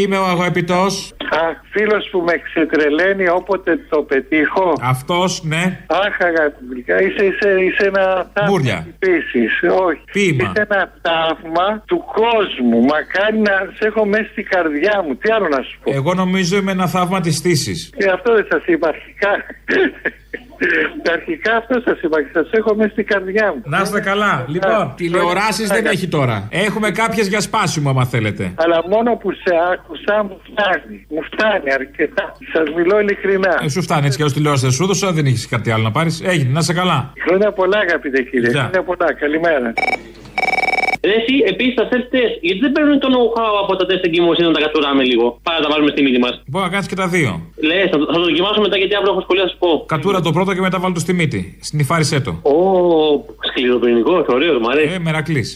Είμαι ο αγαπητός. Αχ, φίλος που με ξετρελαίνει όποτε το πετύχω. Αυτός, ναι. Αχ, αγαπητικά, είσαι, είσαι, είσαι ένα θαύμα. Επίσης, όχι. Ποίημα. Είσαι ένα θαύμα του κόσμου. Μακάρι να σε έχω μέσα στην καρδιά μου. Τι άλλο να σου πω. Εγώ νομίζω είμαι ένα θαύμα της θύσης. Και αυτό δεν σας είπα αρχικά. Αρχικά αυτό σας είπα και σας έχω μέσα στην καρδιά μου. Να είστε καλά. Λοιπόν, τηλεοράσεις δεν έχει τώρα. Έχουμε κάποιες για σπάσιμο άμα θέλετε. Αλλά μόνο που σε άκουσα μου φτάνει. Μου φτάνει αρκετά. Σας μιλώ ειλικρινά. Ε, σου φτάνει έτσι κι αλλιώς τηλεόραση δεν σου έδωσα. Δεν έχεις κάτι άλλο να πάρεις. Έγινε, να είσαι καλά. Χρόνια πολλά αγαπητέ κύριε. Χρόνια πολλά. Καλημέρα. Εσύ, επίσης, τα self-test, γιατί δεν παίρνουν το know-how από τα τεστ εγκυμοσύνη να τα κατουράμε λίγο? Πάρα να τα βάλουμε στη μύτη μας. Μπορεί να κάνεις και τα δύο. Λες, θα, θα το δοκιμάσω μετά γιατί αύριο έχω σχολείο να σου πω. Κατούρα το πρώτο και μετά βάλω το στη μύτη. Συνυφάρισέ το. Ω, σκληροπυρηνικό, ωραίο, μ' αρέσει. Ε, μερακλής.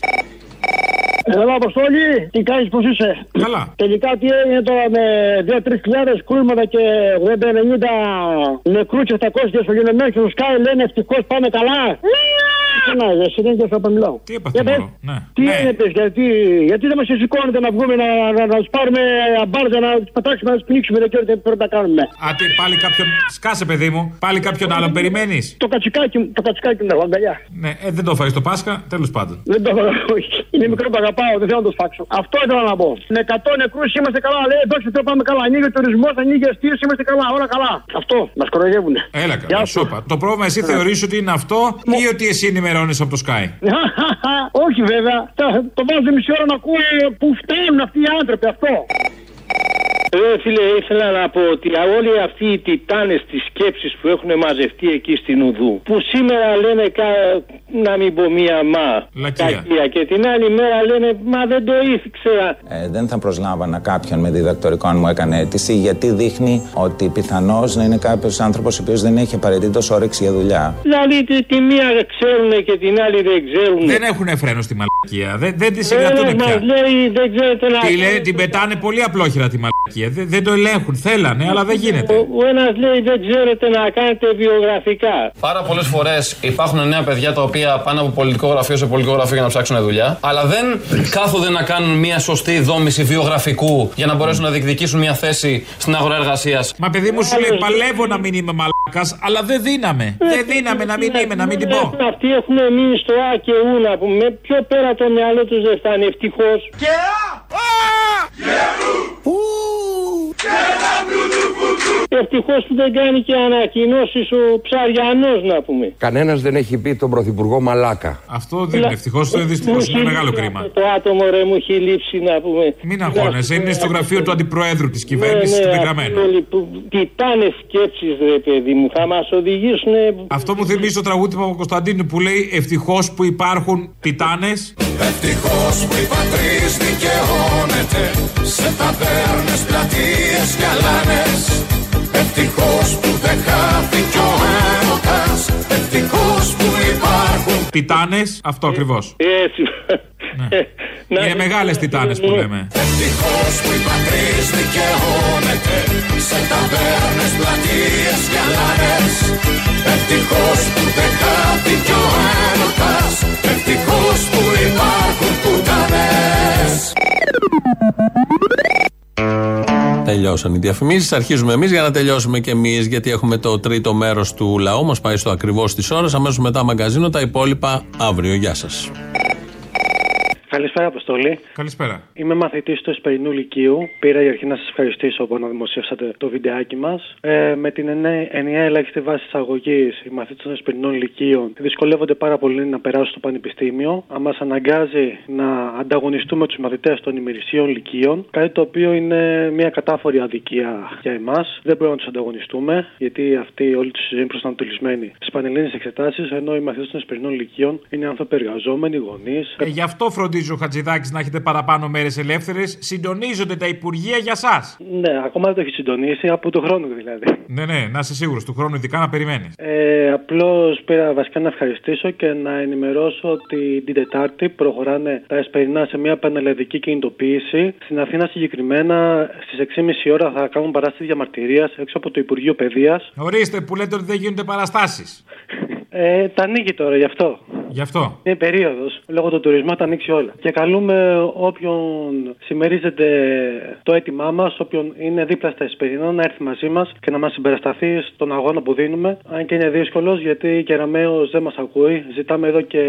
Ελά, Αποστόλη, τι κάνεις, πώς είσαι? Καλά. Τελικά τι έγινε τώρα με δύο με τρεις χιλιάδες κούρματα και ογδόντα ενενήντα νεκρούς και οχτακόσιους γεννημένους και τους κάνει λένε ευτυχώς πάμε καλά. Ναι, εσύ δεν και θα μιλάω. Τι έπαθε μόνο, ναι. Τι έπαθε, γιατί, γιατί δεν μας σηκώνετε να βγούμε να τους πάρουμε αμπάρδια, να τους πατάξουμε, να τους πνίξουμε, δεν ξέρετε τι πρέπει να κάνουμε. Α, τι, πάλι κάποιον, σκάσε παιδί μου, πάλι κάποιον άλλον περιμένεις. Το κατσικάκι μου, το κατσικάκι μου, αγκαλιά. Ναι, δεν το φάει το Πάσχα, τέλος πάντων. Δεν το φάει, όχι. Είναι μικρό που αγαπάω, δεν θέλω να το σφάξω. Αυτό ήθελα να πω. Με εκατό νεκρούς είμαστε καλά, λέει, δόξα τω πάμε καλά. Ανοίγει ο τουρισμός, ανοίγει η αστίαση, είμαστε καλά, όλα καλά. Αυτό, μας κοροϊδεύουνε. Έλα, καλά, σώπα. Το πρόβλημα εσύ θεωρείς ότι είναι αυτό ή ότι εσύ είναι από το Sky. Όχι βέβαια. Το βάζω μισή ώρα να ακούει που φταίνουν αυτοί οι άνθρωποι. Αυτό. Ρε φίλε, ήθελα να πω ότι όλοι αυτοί οι τιτάνες της σκέψης που έχουν μαζευτεί εκεί στην Ουδού, που σήμερα λένε κα, να μην πω μία μα κακία και την άλλη μέρα λένε μα δεν το ήξερα. Ε, δεν θα προσλάβανα κάποιον με διδακτορικό αν μου έκανε αίτηση, γιατί δείχνει ότι πιθανώς να είναι κάποιος άνθρωπος ο οποίος δεν έχει απαραίτητος όρεξη για δουλειά. Δηλαδή τη, τη μία ξέρουν και την άλλη δεν ξέρουν. Δεν έχουν φρένο στη μαλακία. Δεν, δεν τη συγκρατούν πια. Λέει, δεν ξέρετε να... Τι λέει, την πετάνε πολύ απλόχερα τη μαλακία. Δεν, δεν το ελέγχουν, θέλανε, αλλά δεν γίνεται. Ο, ο ένας λέει δεν ξέρετε να κάνετε βιογραφικά. Πάρα πολλές φορές υπάρχουν νέα παιδιά τα οποία πάνε από πολιτικό γραφείο σε πολιτικό γραφείο για να ψάξουν δουλειά, αλλά δεν κάθονται να κάνουν μια σωστή δόμηση βιογραφικού για να μπορέσουν να διεκδικήσουν μια θέση στην αγορά εργασίας. Μα παιδί μου σου λέει παλεύω να μην είμαι μαλάκας, αλλά δεν δύναμε. Δεν δύναμε να μην είμαι, να μην την πω. Αυτοί έχουν μείνει στο Α και Ου να πούμε, πιο πέρα το μυαλό τους δεν φτάνει, ευτυχώς. Και ευτυχώς που δεν κάνει και ανακοινώσεις ο Ψαριανός να πούμε. Κανένας δεν έχει πει τον πρωθυπουργό μαλάκα. Αυτό δεν είναι ευτυχώς, το είναι δυστυχώς, είναι μεγάλο κρίμα. Το άτομο ρε μου έχει λείψει να πούμε. Μην αγώνεσαι, είναι στο γραφείο του αντιπροέδρου της κυβέρνησης συμπεγραμμένο. Τιτάνες σκέψεις ρε παιδί μου, θα μας οδηγήσουν. Αυτό μου θυμίζει το τραγούδι του Κωνσταντίνου που λέει ευτυχώς που υπάρχουν τιτάνες. Ευτυχώς που η πατρίς δικαιώνεται σε ταβέρνες, πλατείες και αλάνες. Ευτυχώς που δεν χάθηκε ο έρωτας. Ευτυχώς που υπάρχουν τιτάνες, αυτό ακριβώς. Έτσι. Ναι. Είναι μεγάλες τιτάνες που λέμε. Ευτυχώς που η πατρίς δικαιώνεται σε ταβέρνες, πλατείες και αλάνες. τελειώσαν οι διαφημίσεις. Αρχίζουμε εμείς για να τελειώσουμε κι εμείς, γιατί έχουμε το τρίτο μέρος του λαού. Μας πάει στο ακριβώς της ώρας. Αμέσως μετά μαγκαζίνο. Τα υπόλοιπα αύριο. Γεια σας. Καλησπέρα, Αποστολή. Καλησπέρα. Είμαι μαθητής του Εσπερινού Λυκείου. Πήρα για αρχή να σας ευχαριστήσω που αναδημοσιεύσατε το βιντεάκι μας. Ε, με την ενιαία ελάχιστη βάση εισαγωγής, οι μαθητές των Εσπερινών Λυκείων δυσκολεύονται πάρα πολύ να περάσουν στο πανεπιστήμιο. Μας αναγκάζει να ανταγωνιστούμε τους μαθητές των ημερησίων Λυκείων. Κάτι το οποίο είναι μια κατάφορη αδικία για εμάς. Δεν μπορούμε να τους ανταγωνιστούμε, γιατί αυτοί όλοι τους είναι προσανατολισμένοι στις πανελλήνιες εξετάσεις, ενώ οι μαθητές των Εσπερινών Λυκείων είναι άνθρωποι εργαζόμενοι, γονείς. Ε, γι' αυτό φροντίζουν. Ο Χατζηδάκης να έχετε παραπάνω μέρες ελεύθερες. Συντονίζονται τα υπουργεία για σας. Ναι, ακόμα δεν το έχει συντονίσει, από τον χρόνο δηλαδή. Ναι, ναι, να είσαι σίγουρος, του χρόνου ειδικά να περιμένεις. Ε, απλώς πήρα βασικά να ευχαριστήσω και να ενημερώσω ότι την Τετάρτη προχωράνε τα Εσπερινά σε μια πανελλαδική κινητοποίηση. Στην Αθήνα συγκεκριμένα στις έξι και μισή ώρα θα κάνουν παράσταση διαμαρτυρίας έξω από το Υπουργείο Παιδείας. Ορίστε που λέτε ότι δεν γίνονται παραστάσεις. Ε, τα ανοίγει τώρα γι' αυτό. Γι' αυτό. Είναι περίοδος. Λόγω του τουρισμού τα ανοίξει όλα. Και καλούμε όποιον συμμερίζεται το αίτημά μας, όποιον είναι δίπλα στα Εσπερινά, να έρθει μαζί μας και να μας συμπερασταθεί στον αγώνα που δίνουμε. Αν και είναι δύσκολος, γιατί και Ραμαίος δεν μας ακούει. Ζητάμε εδώ και.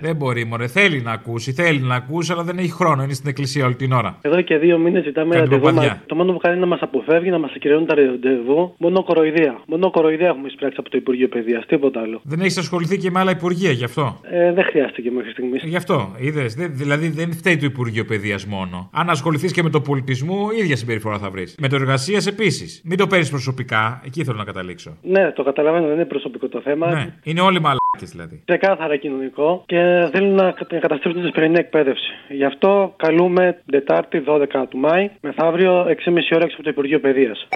Δεν μπορεί, μωρέ. Θέλει να ακούσει, θέλει να ακούσει, αλλά δεν έχει χρόνο. Είναι στην εκκλησία όλη την ώρα. Εδώ και δύο μήνες ζητάμε ραντεβού. Μα... Το μόνο που κάνει είναι να μας αποφεύγει, να μας ακυρώνει τα ραντεβού. Μόνο κοροϊδία. Μόνο κοροϊδία έχουμε εισπράξει από το Υπουργείο Παιδείας. Τίποτα άλλο. Δεν έχεις ασχοληθεί και με άλλα υπουργεία γι' αυτό. Ε, δεν χρειάστηκε μέχρι στιγμής. Γι' αυτό, είδες. Δε, δηλαδή δεν φταίει το Υπουργείο Παιδείας μόνο. Αν ασχοληθείς και με το πολιτισμό, ίδια συμπεριφορά θα βρεις. Με το εργασίας επίσης. Μην το παίρνεις προσωπικά. Εκεί θέλω να καταλήξω. Ναι, το καταλαβαίνω. Δεν είναι προσωπικό το θέμα. Ναι. Είναι όλοι μαλακοί. Δηλαδή. Ξεκάθαρα κοινωνικό και θέλουν να καταστρέψουν τη σημερινή εκπαίδευση. Γι' αυτό καλούμε Τετάρτη δώδεκα του Μάη μεθαύριο έξι και μισή ώρα από το Υπουργείο Παιδείας.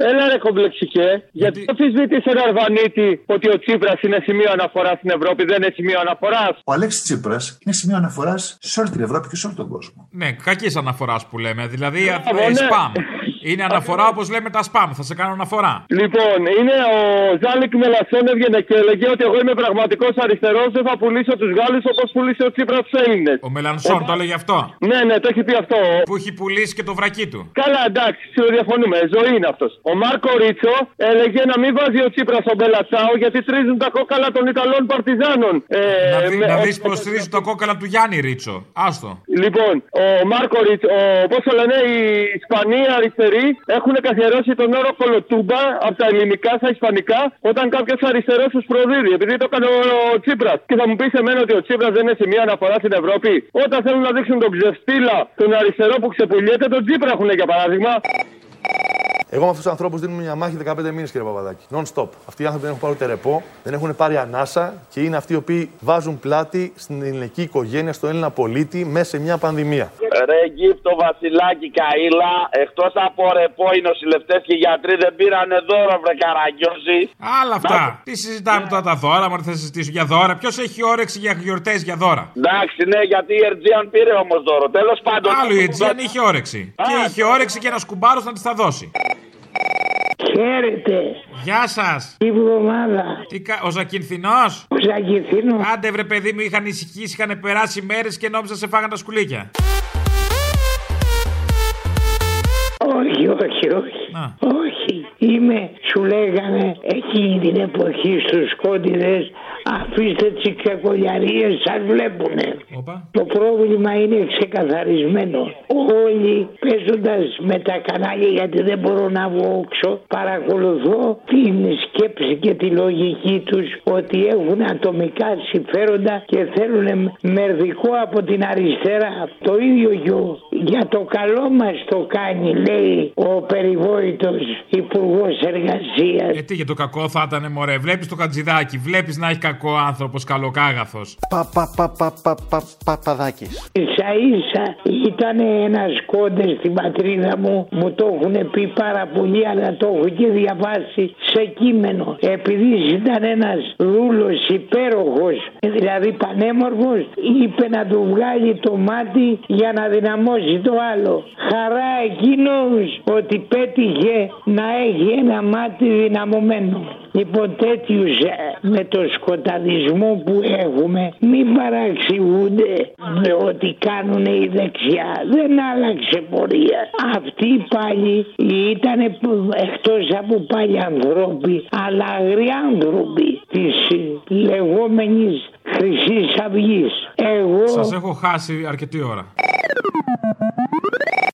Έλα ρε κομπλεξικέ, γιατί αφισβητείς έναν Αρβανίτη ότι ο Τσίπρας είναι σημείο αναφοράς στην Ευρώπη, δεν είναι σημείο αναφοράς. Ο Αλέξης Τσίπρας είναι σημείο αναφοράς σε όλη την Ευρώπη και σε όλο τον κόσμο. Ναι, κακής αναφοράς που λέμε, δηλαδή ε, σπαμ. Είναι αναφορά όπως λέμε τα σπαμ, θα σε κάνω αναφορά. Λοιπόν, είναι ο Ζάλικ Μελανσόν έβγαινε και έλεγε ότι εγώ είμαι πραγματικός αριστερός, δεν θα πουλήσω τους Γάλλους όπως πουλήσε ο Τσίπρας τους Έλληνες. Ο Μελανσόν ε, το έλεγε αυτό. Ναι, ναι, το έχει πει αυτό. Που έχει πουλήσει και το βρακί του. Καλά, εντάξει, συμφωνούμε. Ζωή είναι αυτός. Ο Μάρκο Ρίτσο έλεγε να μην βάζει ο Τσίπρας στον Πελατσάο γιατί τρίζουν τα κόκαλα των Ιταλών παρτιζάνων. Ε, να δει, με, να δεις πώς τρίζουν τα κόκαλα του Γιάννη Ρίτσο. Άστο. Λοιπόν, ο Μάρκο Ρίτσο, πώς το λένε, οι Ισπανοί αριστεροί έχουν καθιερώσει τον όρο κολοτούμπα από τα ελληνικά στα ισπανικά όταν κάποιο αριστερό του προδίδει. Επειδή το έκανε ο Τσίπρας. Και θα μου πεις εμένα ότι ο Τσίπρας δεν είναι σημείο αναφορά στην Ευρώπη. Όταν θέλουν να δείξουν τον ξεφτύλα, τον αριστερό που ξεπουλιέται, τον Τσίπρα έχουν για παράδειγμα. Εγώ με αυτούς τους ανθρώπους δίνουμε μια μάχη δεκαπέντε μήνες, κύριε Παπαδάκη. Non-stop. Αυτοί οι άνθρωποι δεν έχουν πάρει ούτε ρεπό, δεν έχουν πάρει ανάσα και είναι αυτοί οι οποίοι βάζουν πλάτη στην ελληνική οικογένεια, στον Έλληνα πολίτη, μέσα σε μια πανδημία. Ρε Αιγύπτο, Βασιλάκη, Καΐλα, εκτός από ρεπό οι νοσηλευτές και οι γιατροί δεν πήρανε δώρο, βρε Καραγκιόζη. Άλλα αυτά. Να... Τι συζητάμε τώρα τα δώρα, μα θα συζητήσω για δώρα. Ποιος έχει όρεξη για γιορτές για δώρα. Εντάξει, ναι, γιατί η Αιτζίαν πήρε όμως δώρο. Τέλος πάντων. Άλλο η Αιτζίαν είχε όρεξη. Α, και είχε όρεξη και ένας κουμπάρος να της θα δώσει. Χαίρετε. Γεια σας. Τι βδομάδα. Κα... Ο Ζακυνθινός. Ο Ζακυνθινός. Άντε βρε παιδί μου, είχαν ησυχήσει, είχαν περάσει μέρες και νόμιζα σε φάγαν τα σκουλίκια. Όχι, όχι, όχι. Να. Όχι. Είμαι, σου λέγανε, εκείνη την εποχή στους κόντιδες, αφήστε τις κακολιαρίες, σας βλέπουνε. Οπα. Το πρόβλημα είναι ξεκαθαρισμένο. Όλοι παίζοντας με τα κανάλια, γιατί δεν μπορώ να βγω όξω, παρακολουθώ την σκέψη και τη λογική τους ότι έχουν ατομικά συμφέροντα και θέλουν μερδικό από την αριστερά. Το ίδιο γιο για το καλό μας το κάνει, λέει ο περιβόητος υπουργός εργασίας. Ε, τι για το κακό θα ήταν, μωρέ. Βλέπεις το Χατζηδάκι, βλέπεις να έχει κακό άνθρωπος, καλοκάγαθος. Παπαδάκης. Ίσα ίσα ήταν ένας κόντες στην πατρίδα μου, μου το έχουν πει πάρα πολύ, αλλά το έχω και διαβάσει σε κείμενο. Επειδή ήταν ένας δούλος υπέροχος, δηλαδή πανέμορφος, είπε να του βγάλει το μάτι για να δυναμώσει το άλλο. Χαρά εκείνος ότι πέτυχε να έχει ένα μάτι δυναμωμένο. Λοιπόν, τέτοιους με το σκοτάδι τotalismo που έχουμε, μην παραξηγούνται με ό,τι κάνουν οι δεξιά. Δεν άλλαξε πορεία. Αυτοί πάλι ήταν εκτός από πάλι ανθρώποι, αλλά αγριάνθρωποι της λεγόμενης Χρυσής Αυγής. Εγώ... Σας έχω χάσει αρκετή ώρα.